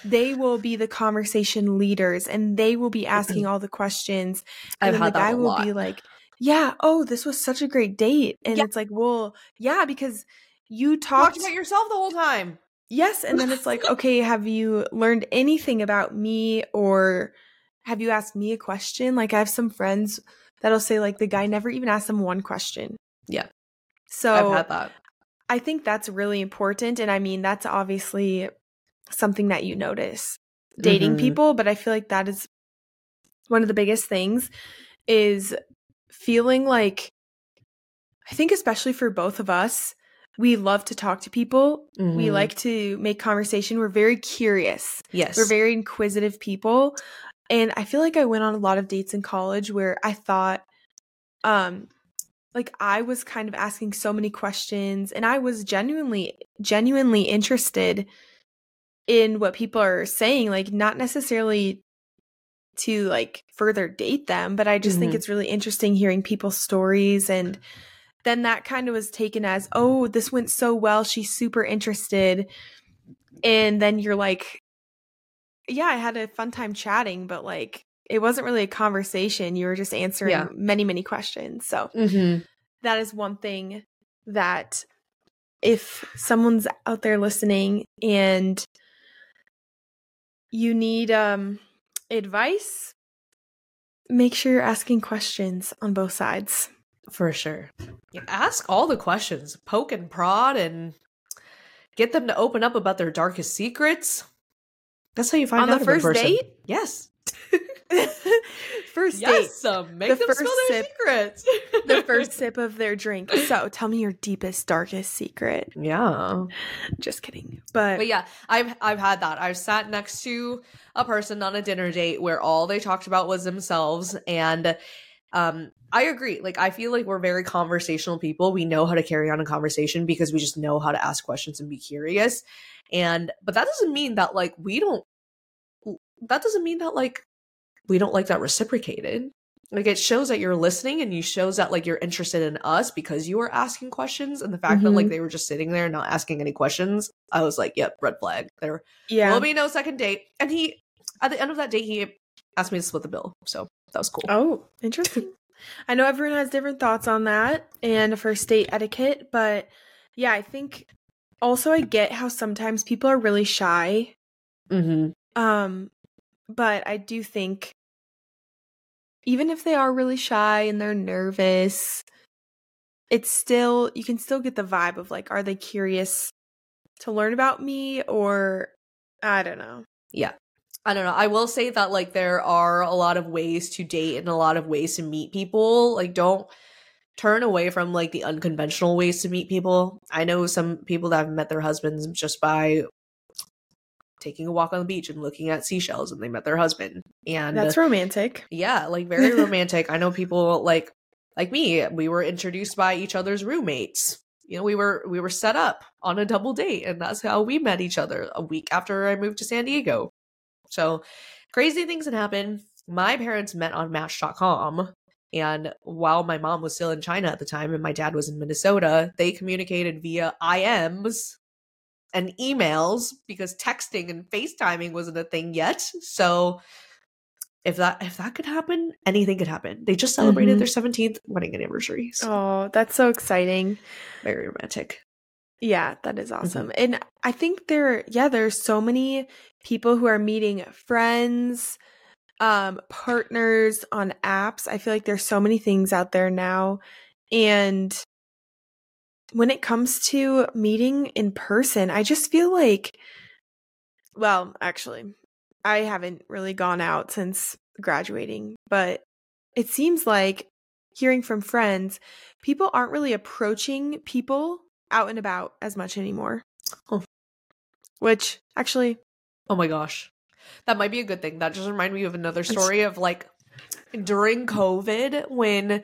they will be the conversation leaders and they will be asking all the questions. And I've then had the guy that a will lot. Be like, yeah, oh, this was such a great date. And yeah. it's like, well, yeah, because you talked about yourself the whole time. Yes. And then it's like, okay, have you learned anything about me, or have you asked me a question? Like I have some friends that'll say like the guy never even asked them one question. Yeah. So I've had that. I think that's really important. And I mean, that's obviously something that you notice dating mm-hmm. people. But I feel like that is one of the biggest things, is feeling like, I think especially for both of us, we love to talk to people. Mm-hmm. We like to make conversation. We're very curious. Yes. We're very inquisitive people. And I feel like I went on a lot of dates in college where I thought, um, like I was kind of asking so many questions, and I was genuinely, genuinely interested in what people are saying, like not necessarily to like further date them. But I just mm-hmm. think it's really interesting hearing people's stories. And then that kind of was taken as, oh, this went so well. She's super interested. And then you're like, yeah, I had a fun time chatting, but like it wasn't really a conversation. You were just answering yeah. many, many questions. So mm-hmm. that is one thing that if someone's out there listening and you need um, advice, make sure you're asking questions on both sides. For sure. Yeah, ask all the questions, poke and prod, and get them to open up about their darkest secrets. That's how you find on out the first date. Yes. First yes, date. Some make the them first spill their sip, secrets. The first sip of their drink. So, tell me your deepest, darkest secret. Yeah. Just kidding. But, but yeah, I've I've had that. I've sat next to a person on a dinner date where all they talked about was themselves, and um, I agree. Like, I feel like we're very conversational people. We know how to carry on a conversation because we just know how to ask questions and be curious. And but that doesn't mean that like we don't. That doesn't mean that like. we don't like that reciprocated. Like it shows that you're listening and you shows that like you're interested in us because you are asking questions. And the fact mm-hmm. that like they were just sitting there not asking any questions, I was like, yep, red flag. There yeah. will be no second date. And he, at the end of that date, he asked me to split the bill. So that was cool. Oh, interesting. I know everyone has different thoughts on that and first date etiquette, but yeah, I think also I get how sometimes people are really shy. Mm-hmm. Um, But I do think even if they are really shy and they're nervous, it's still, you can still get the vibe of like, are they curious to learn about me or I don't know. Yeah. I don't know. I will say that like there are a lot of ways to date and a lot of ways to meet people. Like don't turn away from like the unconventional ways to meet people. I know some people that have met their husbands just by taking a walk on the beach and looking at seashells, and they met their husband, and that's romantic. Yeah, like very romantic. I know people like like me, we were introduced by each other's roommates. You know, we were we were set up on a double date, and that's how we met each other a week after I moved to San Diego. So crazy things that happen. My parents met on match dot com, and while my mom was still in China at the time and my dad was in Minnesota, they communicated via I Ms and emails because texting and FaceTiming wasn't a thing yet. So if that if that could happen, anything could happen. They just celebrated mm-hmm. their seventeenth wedding anniversary. So. Oh, that's so exciting. Very romantic. Yeah, that is awesome. Mm-hmm. And I think there, yeah, there's so many people who are meeting friends, um, partners on apps. I feel like there's so many things out there now. And when it comes to meeting in person, I just feel like, well, actually, I haven't really gone out since graduating, but it seems like hearing from friends, people aren't really approaching people out and about as much anymore. Oh. Which actually, oh my gosh, that might be a good thing. That just reminded me of another story of like during COVID when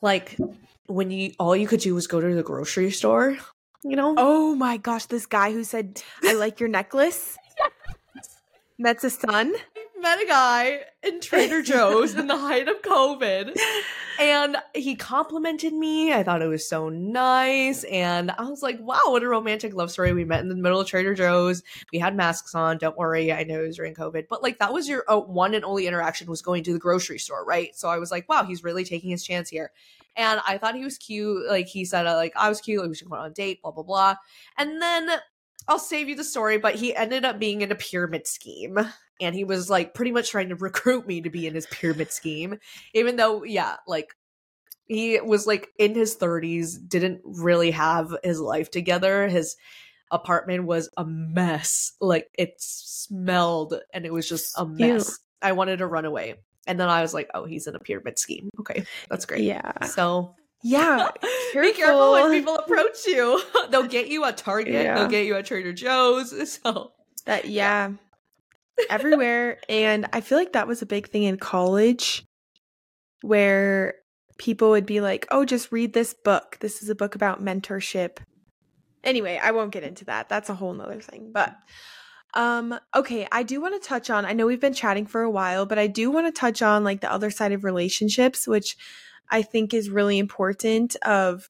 like when you all you could do was go to the grocery store, you know? Oh my gosh, this guy who said, I like your necklace. Yes. That's his son. I met a guy in Trader Joe's in the height of COVID. And he complimented me. I thought it was so nice. And I was like, wow, what a romantic love story. We met in the middle of Trader Joe's. We had masks on. Don't worry. I know it was during COVID. But like that was your uh, one and only interaction was going to the grocery store, right? So I was like, wow, he's really taking his chance here. And I thought he was cute. Like he said, uh, like I was cute. Like we should go on a date, blah, blah, blah. And then I'll save you the story, but he ended up being in a pyramid scheme. And he was like pretty much trying to recruit me to be in his pyramid scheme, even though, yeah, like he was like in his thirties, didn't really have his life together. His apartment was a mess. Like it smelled and it was just a mess. Ew. I wanted to run away. And then I was like, oh, he's in a pyramid scheme. Okay, that's great. Yeah. So yeah, careful. Be careful when people approach you. They'll get you at Target. Yeah. They'll get you at Trader Joe's. So that yeah, yeah. everywhere. And I feel like that was a big thing in college where people would be like, oh, just read this book. This is a book about mentorship. Anyway, I won't get into that. That's a whole nother thing. But Um, okay, I do want to touch on, I know we've been chatting for a while, but I do want to touch on like the other side of relationships, which I think is really important, of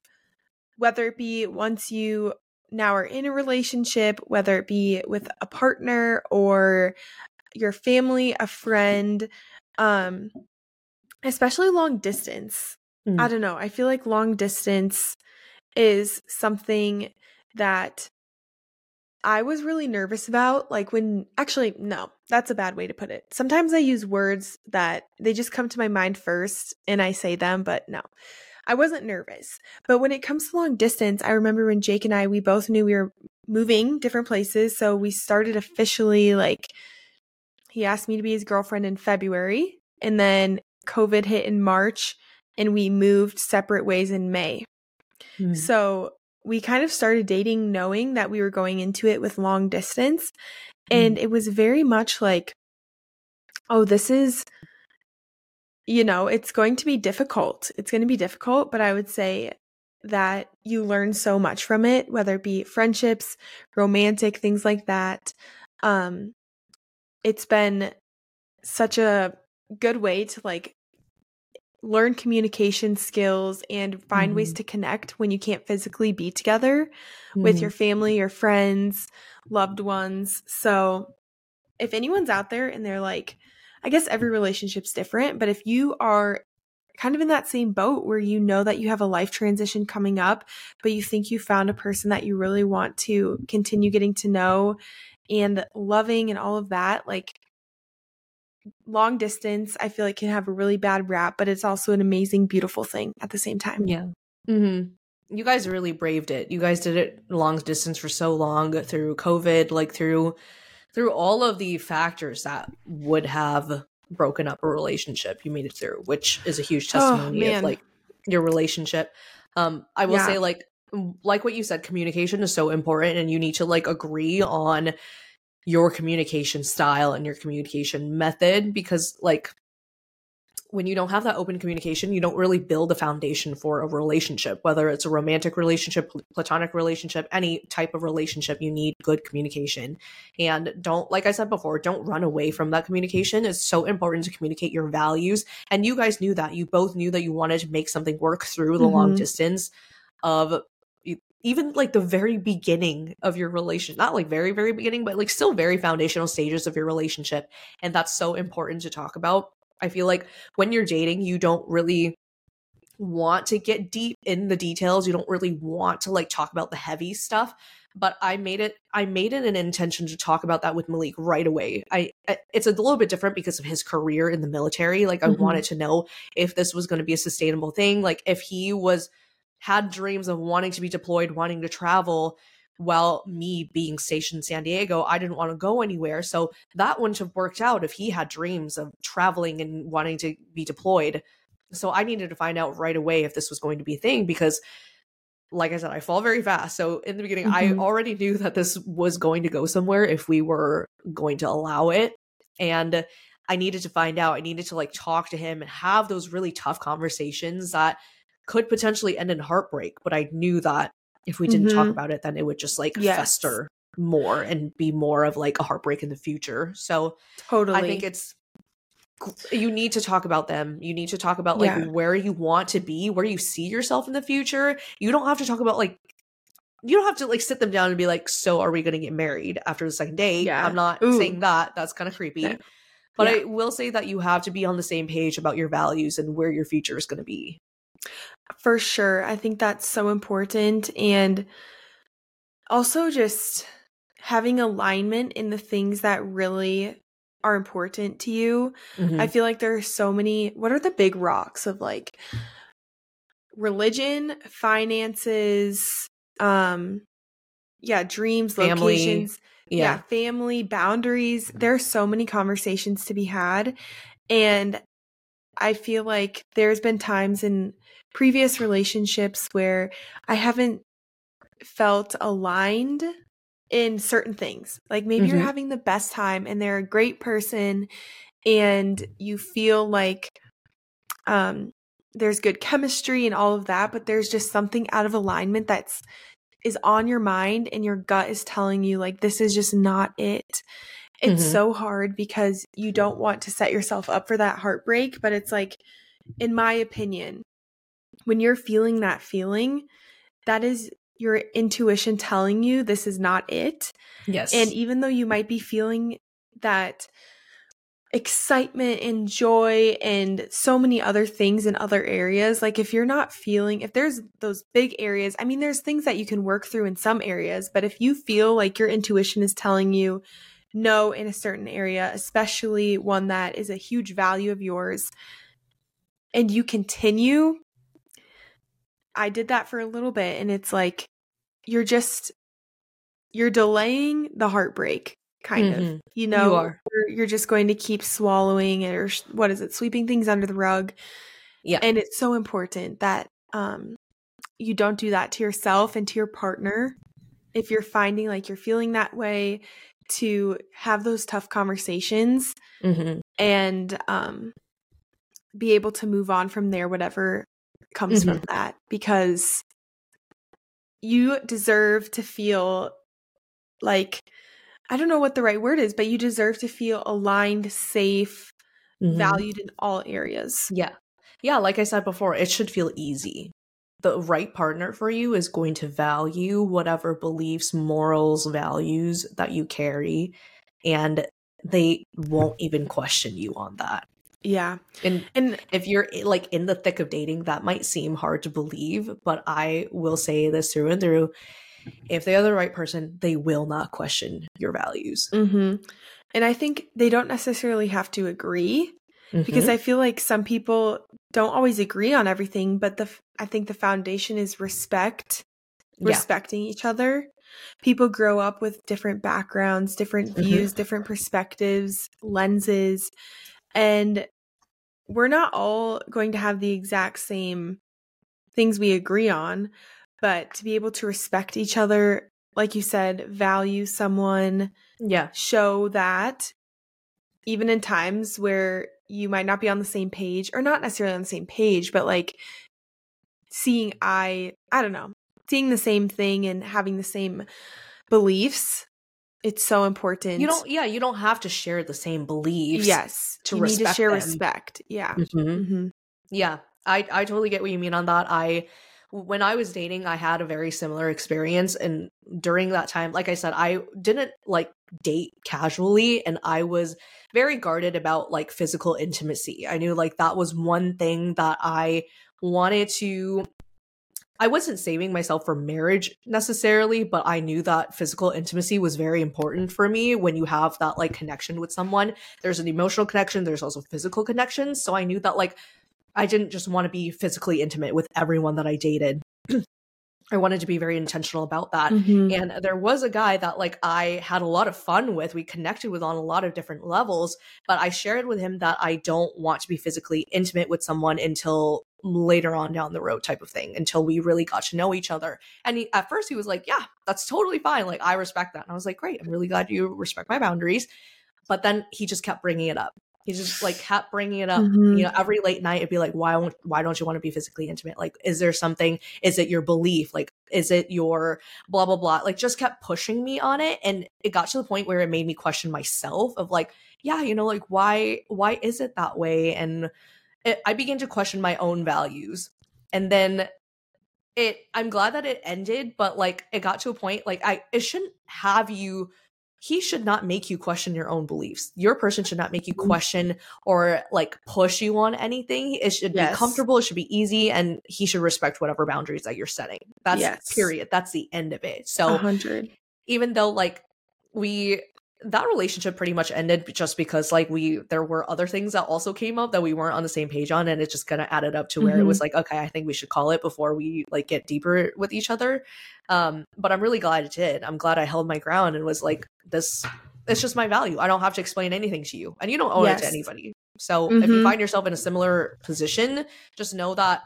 whether it be once you now are in a relationship, whether it be with a partner or your family, a friend, um, especially long distance. Mm. I don't know. I feel like long distance is something that I was really nervous about, like when actually, no, that's a bad way to put it. Sometimes I use words that they just come to my mind first and I say them, but no, I wasn't nervous. But when it comes to long distance, I remember when Jake and I, we both knew we were moving different places. So we started officially, like, he asked me to be his girlfriend in February, and then COVID hit in March and we moved separate ways in May. Mm. So we kind of started dating knowing that we were going into it with long distance. And mm. it was very much like, oh, this is, you know, it's going to be difficult. It's going to be difficult. But I would say that you learn so much from it, whether it be friendships, romantic, things like that. Um, it's been such a good way to like learn communication skills and find mm-hmm. ways to connect when you can't physically be together mm-hmm. with your family, your friends, loved ones. So if anyone's out there and they're like, I guess every relationship's different, but if you are kind of in that same boat where you know that you have a life transition coming up, but you think you found a person that you really want to continue getting to know and loving and all of that, like, long distance, I feel like, can have a really bad rap, but it's also an amazing, beautiful thing at the same time. Yeah. Mm-hmm. You guys really braved it. You guys did it long distance for so long, through COVID, like through through all of the factors that would have broken up a relationship. You made it through, which is a huge testimony oh, of like your relationship. Um, I will yeah. say, like like what you said, communication is so important, and you need to like agree on your communication style and your communication method, because like when you don't have that open communication, you don't really build a foundation for a relationship, whether it's a romantic relationship, platonic relationship, any type of relationship. You need good communication, and don't, like I said before, don't run away from that communication. It's so important to communicate your values. And you guys knew that. You both knew that you wanted to make something work through the mm-hmm. long distance of even like the very beginning of your relationship, not like very, very beginning, but like still very foundational stages of your relationship. And that's so important to talk about. I feel like when you're dating, you don't really want to get deep in the details. You don't really want to like talk about the heavy stuff, but I made it, I made it an intention to talk about that with Malik right away. I, it's a little bit different because of his career in the military. Like I mm-hmm. wanted to know if this was going to be a sustainable thing. Like if he was, had dreams of wanting to be deployed, wanting to travel, while me being stationed in San Diego, I didn't want to go anywhere. So that wouldn't have worked out if he had dreams of traveling and wanting to be deployed. So I needed to find out right away if this was going to be a thing, because like I said, I fall very fast. So in the beginning, mm-hmm. I already knew that this was going to go somewhere if we were going to allow it. And I needed to find out, I needed to like talk to him and have those really tough conversations that could potentially end in heartbreak, but I knew that if we didn't mm-hmm. talk about it, then it would just like yes. fester more and be more of like a heartbreak in the future. So totally, I think it's, you need to talk about them. You need to talk about like yeah. where you want to be, where you see yourself in the future. You don't have to talk about like, you don't have to like sit them down and be like, so are we going to get married after the second date? Yeah. I'm not Ooh. saying that. That's kind of creepy. Yeah. But yeah. I will say that you have to be on the same page about your values and where your future is going to be. For sure. I think that's so important. And also just having alignment in the things that really are important to you. Mm-hmm. I feel like there are so many, what are the big rocks of like religion, finances, um, yeah, dreams, family. Locations, yeah. yeah, family, boundaries. There are so many conversations to be had. And I feel like there's been times in previous relationships where I haven't felt aligned in certain things. Like maybe mm-hmm. you're having the best time and they're a great person and you feel like um, there's good chemistry and all of that, but there's just something out of alignment that's is on your mind and your gut is telling you like, this is just not it. It's mm-hmm. so hard because you don't want to set yourself up for that heartbreak. But it's like, in my opinion, when you're feeling that feeling, that is your intuition telling you this is not it. Yes. And even though you might be feeling that excitement and joy and so many other things in other areas, like if you're not feeling, if there's those big areas, I mean, there's things that you can work through in some areas, but if you feel like your intuition is telling you no in a certain area, especially one that is a huge value of yours, and you continue, I did that for a little bit, and it's like, you're just, you're delaying the heartbreak, kind mm-hmm. of, you know, you are. You're, you're just going to keep swallowing it, or sh- what is it, sweeping things under the rug. Yeah. And it's so important that um, you don't do that to yourself and to your partner. If you're finding like you're feeling that way, to have those tough conversations mm-hmm. and um, be able to move on from there, whatever comes mm-hmm. from that, because you deserve to feel like, I don't know what the right word is, but you deserve to feel aligned, safe, mm-hmm. valued in all areas. Yeah. Yeah. Like I said before, it should feel easy. The right partner for you is going to value whatever beliefs, morals, values that you carry, and they won't even question you on that. Yeah. And, and if you're like in the thick of dating, that might seem hard to believe, but I will say this through and through. If they are the right person, they will not question your values. Mm-hmm. And I think they don't necessarily have to agree, mm-hmm. because I feel like some people don't always agree on everything, but the I think the foundation is respect, yeah. respecting each other. People grow up with different backgrounds, different views, mm-hmm. different perspectives, lenses, and we're not all going to have the exact same things we agree on. But to be able to respect each other, like you said, value someone, yeah, show that even in times where you might not be on the same page, or not necessarily on the same page, but like seeing I, I don't know, seeing the same thing and having the same beliefs. It's so important. You don't, yeah, you don't have to share the same beliefs. Yes, to you respect need to share them. Respect. Yeah, mm-hmm. Mm-hmm. yeah. I I totally get what you mean on that. I. When I was dating, I had a very similar experience. And during that time, like I said, I didn't like date casually. And I was very guarded about like physical intimacy. I knew like that was one thing that I wanted to, I wasn't saving myself for marriage necessarily, but I knew that physical intimacy was very important for me. When you have that like connection with someone, there's an emotional connection, there's also physical connections. So I knew that like I didn't just want to be physically intimate with everyone that I dated. I wanted to be very intentional about that. Mm-hmm. And there was a guy that like I had a lot of fun with. We connected with on a lot of different levels, but I shared with him that I don't want to be physically intimate with someone until later on down the road type of thing, until we really got to know each other. And he, at first he was like, yeah, that's totally fine. Like I respect that. And I was like, great. I'm really glad you respect my boundaries. But then he just kept bringing it up. He just like kept bringing it up, mm-hmm. you know, every late night it'd be like, why won't, why don't you want to be physically intimate? Like, is there something, is it your belief? Like, is it your blah, blah, blah? Like just kept pushing me on it. And it got to the point where it made me question myself of like, yeah, you know, like why, why is it that way? And it, I began to question my own values. And then it, I'm glad that it ended, but like it got to a point, like I, it shouldn't have you he should not make you question your own beliefs. Your person should not make you question or like push you on anything. It should yes. be comfortable. It should be easy. And he should respect whatever boundaries that you're setting. That's yes. period. That's the end of it. So one hundred even though like we, that relationship pretty much ended just because like we, there were other things that also came up that we weren't on the same page on. And it just kind of added up to where mm-hmm. it was like, okay, I think we should call it before we like get deeper with each other. Um, but I'm really glad it did. I'm glad I held my ground and was like, this, it's just my value. I don't have to explain anything to you, and you don't owe yes. it to anybody. So mm-hmm. if you find yourself in a similar position, just know that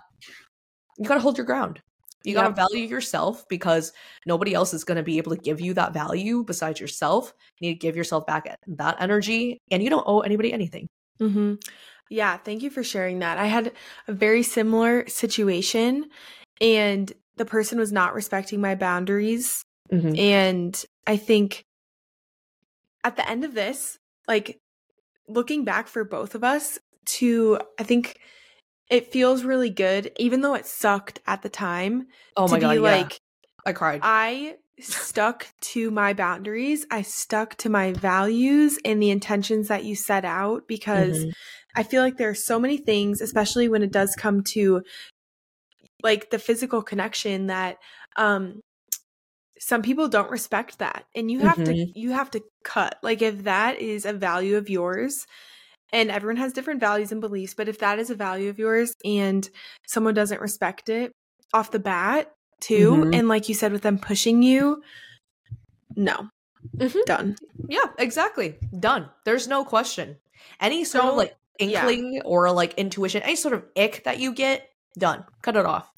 you got to hold your ground. You got to yeah. value yourself, because nobody else is going to be able to give you that value besides yourself. You need to give yourself back that energy, and you don't owe anybody anything. Mm-hmm. Yeah. Thank you for sharing that. I had a very similar situation, and the person was not respecting my boundaries. Mm-hmm. And I think at the end of this, like looking back for both of us to, I think it feels really good, even though it sucked at the time. Oh my to God. Be like, yeah. I cried. I stuck to my boundaries. I stuck to my values and the intentions that you set out, because mm-hmm. I feel like there are so many things, especially when it does come to like the physical connection, that um, some people don't respect that. And you have mm-hmm. to, you have to cut. Like if that is a value of yours, and everyone has different values and beliefs, but if that is a value of yours and someone doesn't respect it off the bat, too, mm-hmm. and like you said, with them pushing you, no, mm-hmm. done. Yeah, exactly, done. There's no question. Any sort no, of like inkling yeah. or like intuition, any sort of ick that you get, done. Cut it off.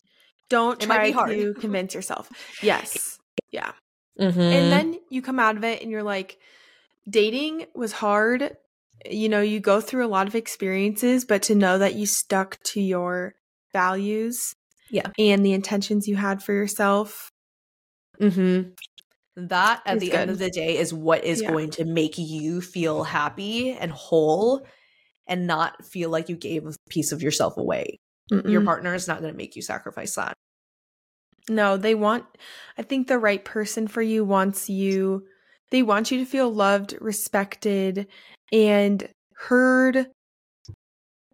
Don't it try to convince yourself. Yes, yeah. Mm-hmm. And then you come out of it, and you're like, dating was hard. You know, you go through a lot of experiences, but to know that you stuck to your values. Yeah. And the intentions you had for yourself. Mm-hmm. That at the good. End of the day is what is yeah. going to make you feel happy and whole, and not feel like you gave a piece of yourself away. Mm-mm. Your partner is not going to make you sacrifice that. No, they want, I think the right person for you wants you, they want you to feel loved, respected, and heard,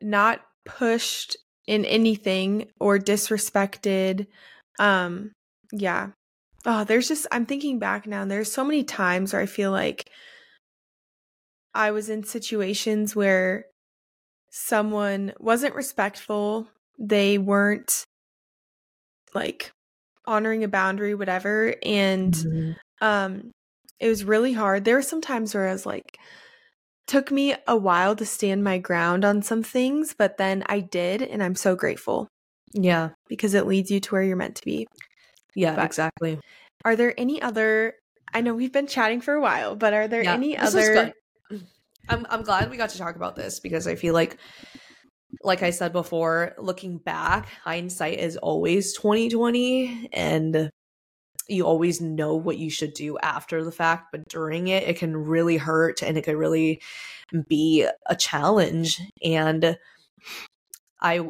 not pushed in anything or disrespected. Um, yeah. Oh, there's just, I'm thinking back now, and there's so many times where I feel like I was in situations where someone wasn't respectful. They weren't like honoring a boundary, whatever. And mm-hmm. um, it was really hard. There were some times where I was like, took me a while to stand my ground on some things, but then I did, and I'm so grateful. Yeah. Because it leads you to where you're meant to be. Yeah, but exactly. Are there any other, I know we've been chatting for a while, but are there yeah, any other? I'm I'm glad we got to talk about this, because I feel like, like I said before, looking back, hindsight is always twenty twenty, and you always know what you should do after the fact, but during it, it can really hurt, and it could really be a challenge. And I,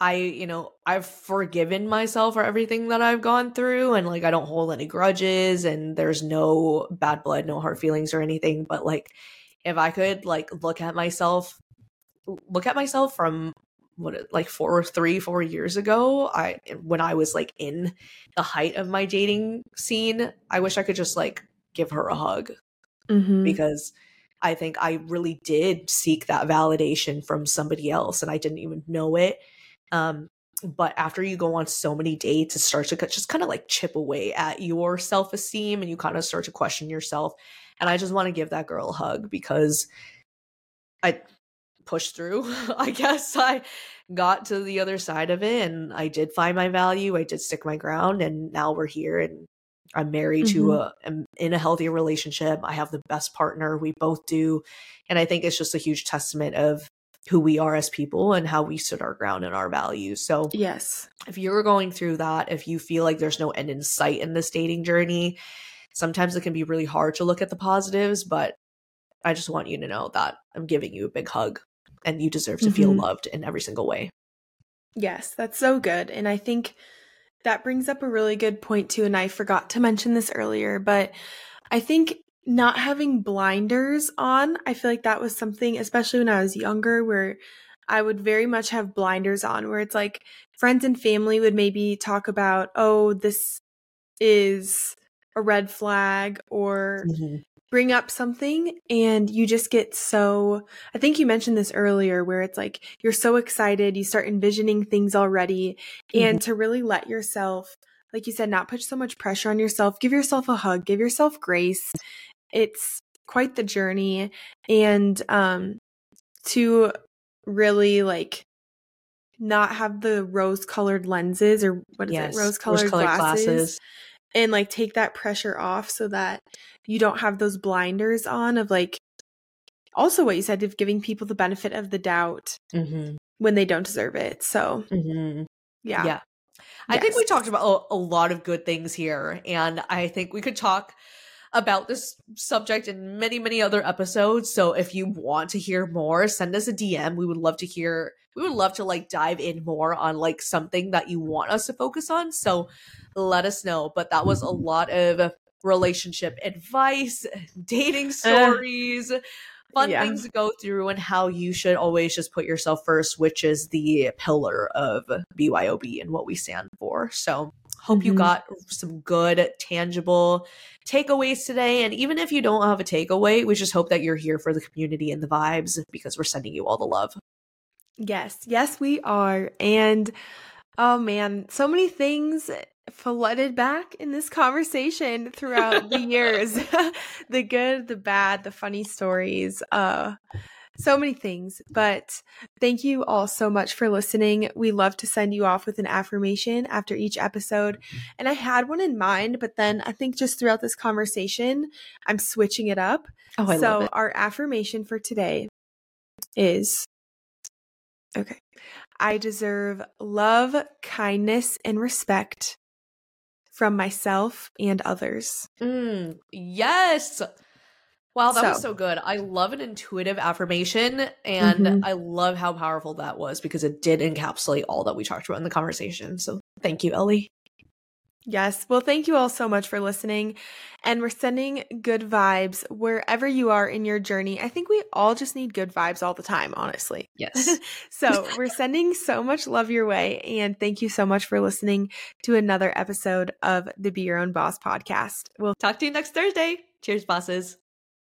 I, you know, I've forgiven myself for everything that I've gone through, and like, I don't hold any grudges, and there's no bad blood, no hard feelings or anything. But like, if I could like look at myself, look at myself from what, like four or three, four years ago, I, when I was like in the height of my dating scene, I wish I could just like give her a hug, mm-hmm. because I think I really did seek that validation from somebody else, and I didn't even know it. Um, but after you go on so many dates, it starts to just kind of like chip away at your self-esteem, and you kind of start to question yourself. And I just want to give that girl a hug, because I push through. I guess I got to the other side of it, and I did find my value. I did stick my ground, and now we're here, and I'm married mm-hmm. to a, I'm in a healthy relationship. I have the best partner. We both do. And I think it's just a huge testament of who we are as people and how we stood our ground and our values. So yes, if you're going through that, if you feel like there's no end in sight in this dating journey, sometimes it can be really hard to look at the positives, but I just want you to know that I'm giving you a big hug, and you deserve to mm-hmm. feel loved in every single way. Yes, that's so good. And I think that brings up a really good point too. And I forgot to mention this earlier, but I think not having blinders on, I feel like that was something, especially when I was younger, where I would very much have blinders on, where it's like friends and family would maybe talk about, oh, this is a red flag, or mm-hmm. bring up something, and you just get so, I think you mentioned this earlier, where it's like you're so excited, you start envisioning things already, mm-hmm. and to really let yourself, like you said, not put so much pressure on yourself, give yourself a hug, give yourself grace. It's quite the journey, and um, to really like not have the rose-colored lenses, or what is yes. it, rose-colored, rose-colored glasses. glasses. And like take that pressure off, so that you don't have those blinders on of like, also what you said of giving people the benefit of the doubt mm-hmm. when they don't deserve it. So mm-hmm. yeah. Yeah. I yes. think we talked about a, a lot of good things here, and I think we could talk about this subject in many, many other episodes. So if you want to hear more, send us a D M. We would love to hear, we would love to like dive in more on like something that you want us to focus on. So let us know. But that was a lot of relationship advice, dating stories, uh, fun yeah. things to go through, and how you should always just put yourself first, which is the pillar of B Y O B and what we stand for. So hope you got some good, tangible takeaways today. And even if you don't have a takeaway, we just hope that you're here for the community and the vibes, because we're sending you all the love. Yes. Yes, we are. And oh man, so many things flooded back in this conversation throughout the years. The good, the bad, the funny stories. Uh So many things, but thank you all so much for listening. We love to send you off with an affirmation after each episode, and I had one in mind, but then I think just throughout this conversation, I'm switching it up. Oh, I so love it. Our affirmation for today is, okay, I deserve love, kindness, and respect from myself and others. Mm, yes. Wow, that so. was so good. I love an intuitive affirmation, and mm-hmm. I love how powerful that was, because it did encapsulate all that we talked about in the conversation. So thank you, Ellie. Yes. Well, thank you all so much for listening, and we're sending good vibes wherever you are in your journey. I think we all just need good vibes all the time, honestly. Yes. So we're sending so much love your way, and thank you so much for listening to another episode of the Be Your Own Boss podcast. We'll talk to you next Thursday. Cheers, bosses.